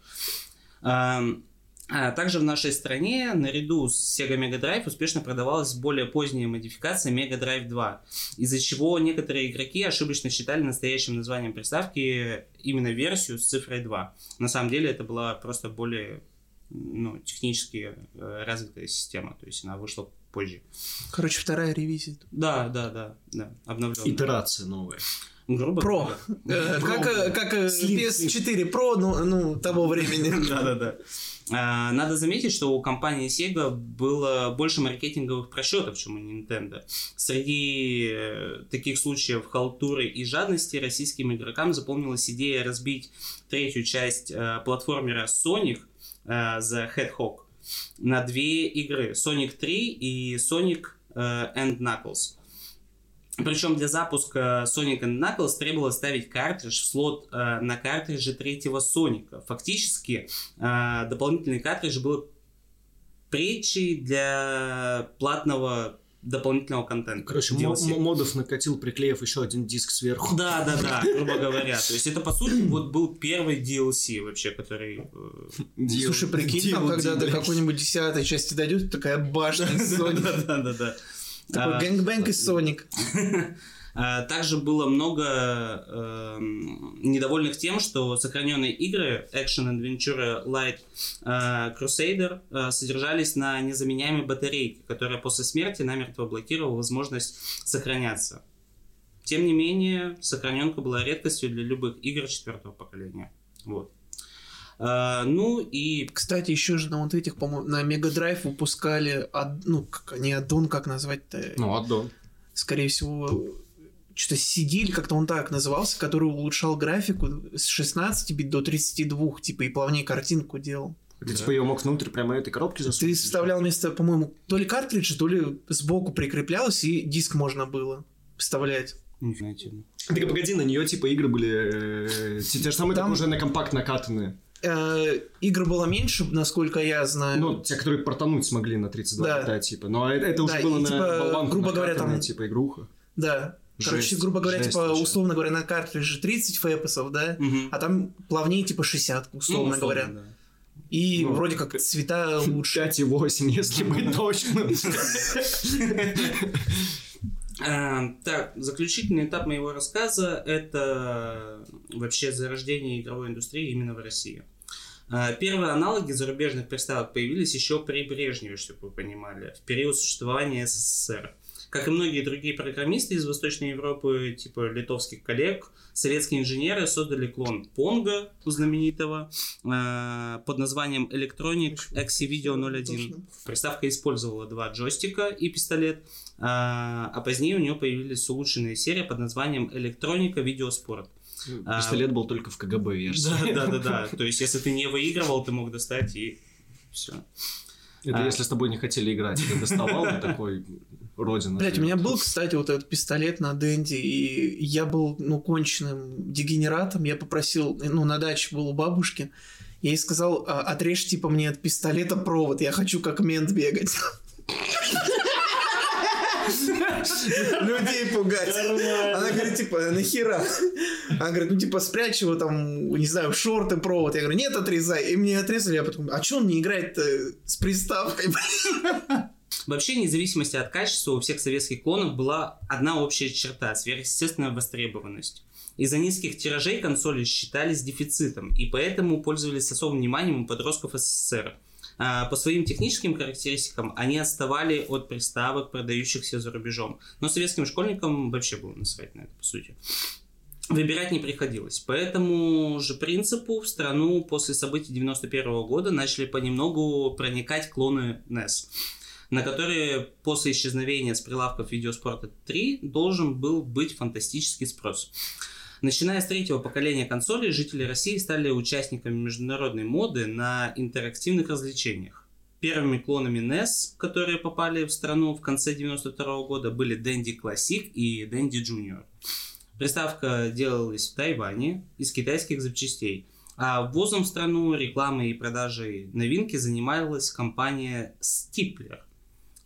А также в нашей стране наряду с Sega Mega Drive успешно продавалась более поздняя модификация Mega Drive 2, из-за чего некоторые игроки ошибочно считали настоящим названием приставки именно версию с цифрой 2. На самом деле это была просто более технически развитая система, то есть она вышла позже. Короче, вторая ревизия. Да, обновленная. Итерация новая. Грубо Про. Как PS4 Pro того времени. Да. Надо заметить, что у компании Sega было больше маркетинговых просчетов, чем у Nintendo. Среди таких случаев халтуры и жадности российским игрокам запомнилась идея разбить третью часть платформера Sonic The Hedgehog на две игры: Sonic 3 и Sonic and Knuckles. Причем для запуска Sonic and Knuckles требовалось ставить картридж в слот на картридже третьего Соника. Фактически дополнительный картридж был притчей для платного дополнительного контента. Короче, Модов накатил, приклеив еще один диск сверху. Да, грубо говоря. То есть это, по сути, вот был первый DLC вообще, который... Слушай, прикинь, когда до какой-нибудь 10-й части дойдет, такая башня Sonic. Да. Такой гэнгбэнг и Соник. Также было много недовольных тем, что сохраненные игры экшен-адвенчуры Light Crusader содержались на незаменяемой батарейке, которая после смерти намертво блокировала возможность сохраняться. Тем не менее, сохраненка была редкостью для любых игр четвертого поколения. Вот. Кстати, еще же на вот этих, по-моему, на Mega Drive выпускали, не аддон, как назвать-то? Ну, аддон. Скорее всего, что-то CD, или как-то он так назывался, который улучшал графику с 16 бит до 32, типа, и плавнее картинку делал. Ты, типа, ее мог внутрь прямо этой коробки засунуть? Ты вставлял вместо, по-моему, то ли картридж, то ли сбоку прикреплялось, и диск можно было вставлять. Так, погоди, на нее типа, игры были те же самые, там уже на компакт накатанные. Игр было меньше, насколько я знаю. Ну, те, которые портануть смогли на 32, типа. Но это уже было и, на болванку, грубо говоря, там типа игруха. Да. Жесть, короче, грубо говоря, жесть, типа, условно говоря, на картридже 30 фэпсов, да? Угу. А там плавнее, типа, 60, условно говоря. Да. И вроде как цвета лучше. 5,8, если быть точным. Так, заключительный этап моего рассказа — это вообще зарождение игровой индустрии именно в России. Первые аналоги зарубежных приставок появились еще при Брежневе, чтобы вы понимали, в период существования СССР. Как и многие другие программисты из Восточной Европы, типа литовских коллег, советские инженеры создали клон Понга, знаменитого, под названием Electronic Axe-Video 01. Приставка использовала два джойстика и пистолет, а позднее у нее появились улучшенные серии под названием Electronic Video Sport. Пистолет был только в КГБ версии. Да. То есть, если ты не выигрывал, ты мог достать и все. Это если с тобой не хотели играть, ты доставал и такой родина. Блять, у меня был, кстати, вот этот пистолет на Денди, и я был, конченным дегенератом. Я попросил, на даче был у бабушки, я ей сказал, отрежь, мне от пистолета провод, я хочу как мент бегать. Людей пугать. Она говорит, нахера? Она говорит, спрячь его там, не знаю, в шорты, провод. Я говорю, нет, отрезай. И мне отрезали, я потом, а что он не играет с приставкой? Вообще, вне зависимости от качества, у всех советских клонов была одна общая черта – сверхъестественная востребованность. Из-за низких тиражей консоли считались дефицитом, и поэтому пользовались особым вниманием у подростков СССР. По своим техническим характеристикам они отставали от приставок, продающихся за рубежом. Но советским школьникам вообще было насрать на это, по сути. Выбирать не приходилось. По этому же принципу в страну после событий 1991 года начали понемногу проникать клоны NES, на которые после исчезновения с прилавков Видеоспорта 3 должен был быть фантастический спрос. Начиная с третьего поколения консолей, жители России стали участниками международной моды на интерактивных развлечениях. Первыми клонами NES, которые попали в страну в конце 1992 года, были Dendy Classic и Dendy Junior. Приставка делалась в Тайване из китайских запчастей, а ввозом в страну, рекламой и продажей новинки занималась компания Stipler.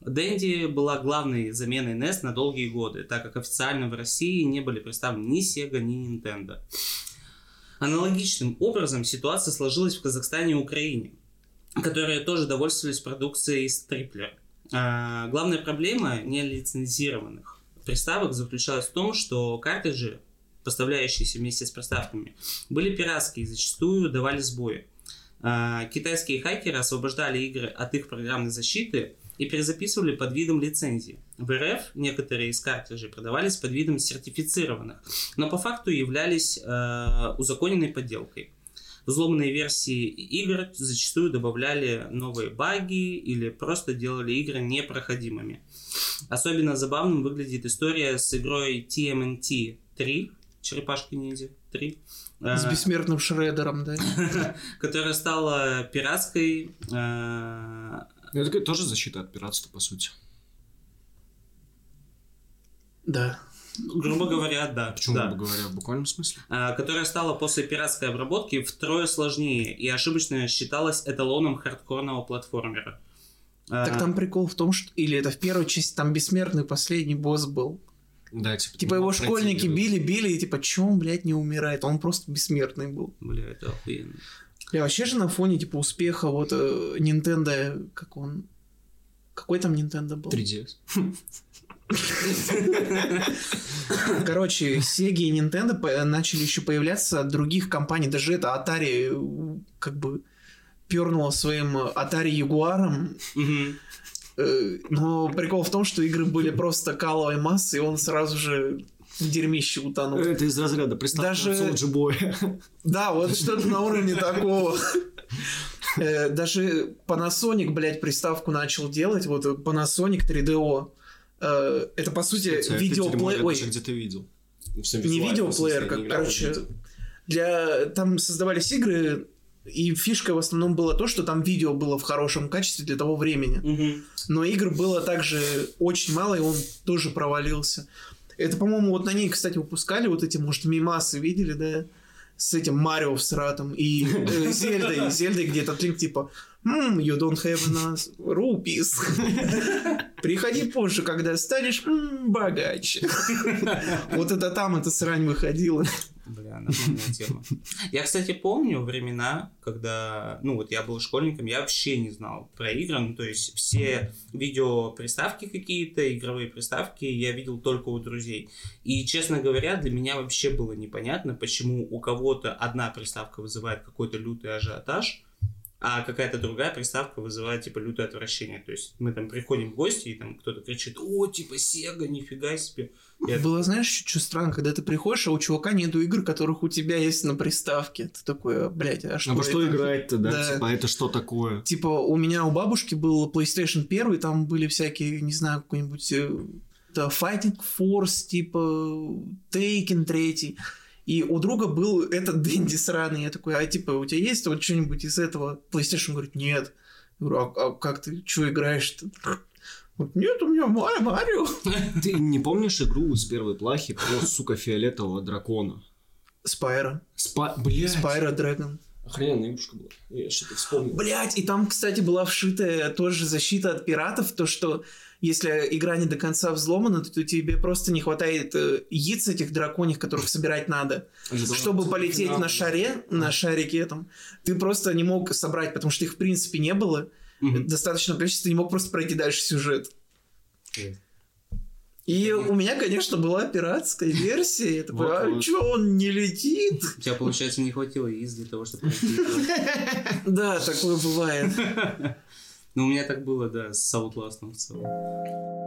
Dendy была главной заменой NES на долгие годы, так как официально в России не были представлены ни Sega, ни Nintendo. Аналогичным образом ситуация сложилась в Казахстане и Украине, которые тоже довольствовались продукцией Stipler. Главная проблема нелицензированных приставок заключалась в том, что картриджи, поставляющиеся вместе с приставками, были пиратские и зачастую давали сбои. Китайские хакеры освобождали игры от их программной защиты и перезаписывали под видом лицензии. В РФ некоторые из картриджей продавались под видом сертифицированных, но по факту являлись узаконенной подделкой. Взломанные версии игр зачастую добавляли новые баги или просто делали игры непроходимыми. Особенно забавным выглядит история с игрой TMNT 3, Черепашки-ниндзя 3. С бессмертным Шредером, да? Которая стала пиратской. Это тоже защита от пиратства, по сути. Да. Грубо говоря, да. Почему, грубо говоря, в буквальном смысле? Которая стала после пиратской обработки втрое сложнее и ошибочно считалась эталоном хардкорного платформера. Так там прикол в том, что... Или это в первой части там бессмертный последний босс был. Да, типа его школьники били, и чё он, не умирает? Он просто бессмертный был. Бля, это охуенно. Бля, вообще же на фоне, успеха вот Nintendo, как он... Какой там Nintendo был? 3DS. Короче, Sega и Nintendo начали еще появляться от других компаний. Даже это Atari пёрнула своим Atari Ягуаром. Но прикол в том, что игры были просто каловой массы, и он сразу же в дерьмище утонул. Это из разряда приставки Soulja Boy. Да, вот что-то на уровне такого. Даже Panasonic, приставку начал делать. Вот Panasonic 3DO. Это, по сути, видеоплеер. Ой, где ты видел? Не видеоплеер, там создавались игры... И фишка в основном была то, что там видео было в хорошем качестве для того времени. Но игр было также очень мало, и он тоже провалился. Это, по-моему, вот на ней, кстати, выпускали вот эти, может, мемасы видели, да? С этим Марио всратом и Зельдой. Зельдой где-то клип you don't have enough rupees. Приходи позже, когда станешь богаче. Вот это там эта срань выходила. Бля, нормальная тема. Я, кстати, помню времена, когда, я был школьником, я вообще не знал про игры, то есть все видеоприставки какие-то, игровые приставки я видел только у друзей. И, честно говоря, для меня вообще было непонятно, почему у кого-то одна приставка вызывает какой-то лютый ажиотаж, а какая-то другая приставка вызывает, типа, лютое отвращение. То есть мы там приходим в гости, и там кто-то кричит: «О, типа, Sega, нифига себе!» Было, знаешь, что странно, когда ты приходишь, а у чувака нету игр, которых у тебя есть на приставке. Ты такой: блядь, а что это? А во что играет-то, да? Типа, это что такое? Типа, у меня у бабушки был PlayStation 1, там были всякие, не знаю, какой-нибудь Fighting Force, типа, Taken 3. И у друга был этот Дэнди сраный. Я такой: а типа, у тебя есть вот что-нибудь из этого? PlayStation? Он говорит: нет. Я говорю: а как ты, что играешь-то? Вот: нет, у меня Марио. Ты не помнишь игру с первой плахи про, сука, фиолетового дракона? Спайра. Блядь. Спайра Дрэгон. Охрененная игрушка была. Я что-то вспомнил. Блядь, и там, кстати, была вшитая тоже защита от пиратов, то, что если игра не до конца взломана, то тебе просто не хватает яиц этих драконьих, которых собирать надо. Чтобы полететь на шарике, там, ты просто не мог собрать, потому что их в принципе не было. Достаточно количества, ты не мог просто пройти дальше сюжет. И у меня, конечно, была пиратская версия. Я такой: а чё, он не летит? У тебя, получается, не хватило яиц для того, чтобы пройти. Да, такое бывает. Ну, у меня так было, да, с Outlast'ом в целом.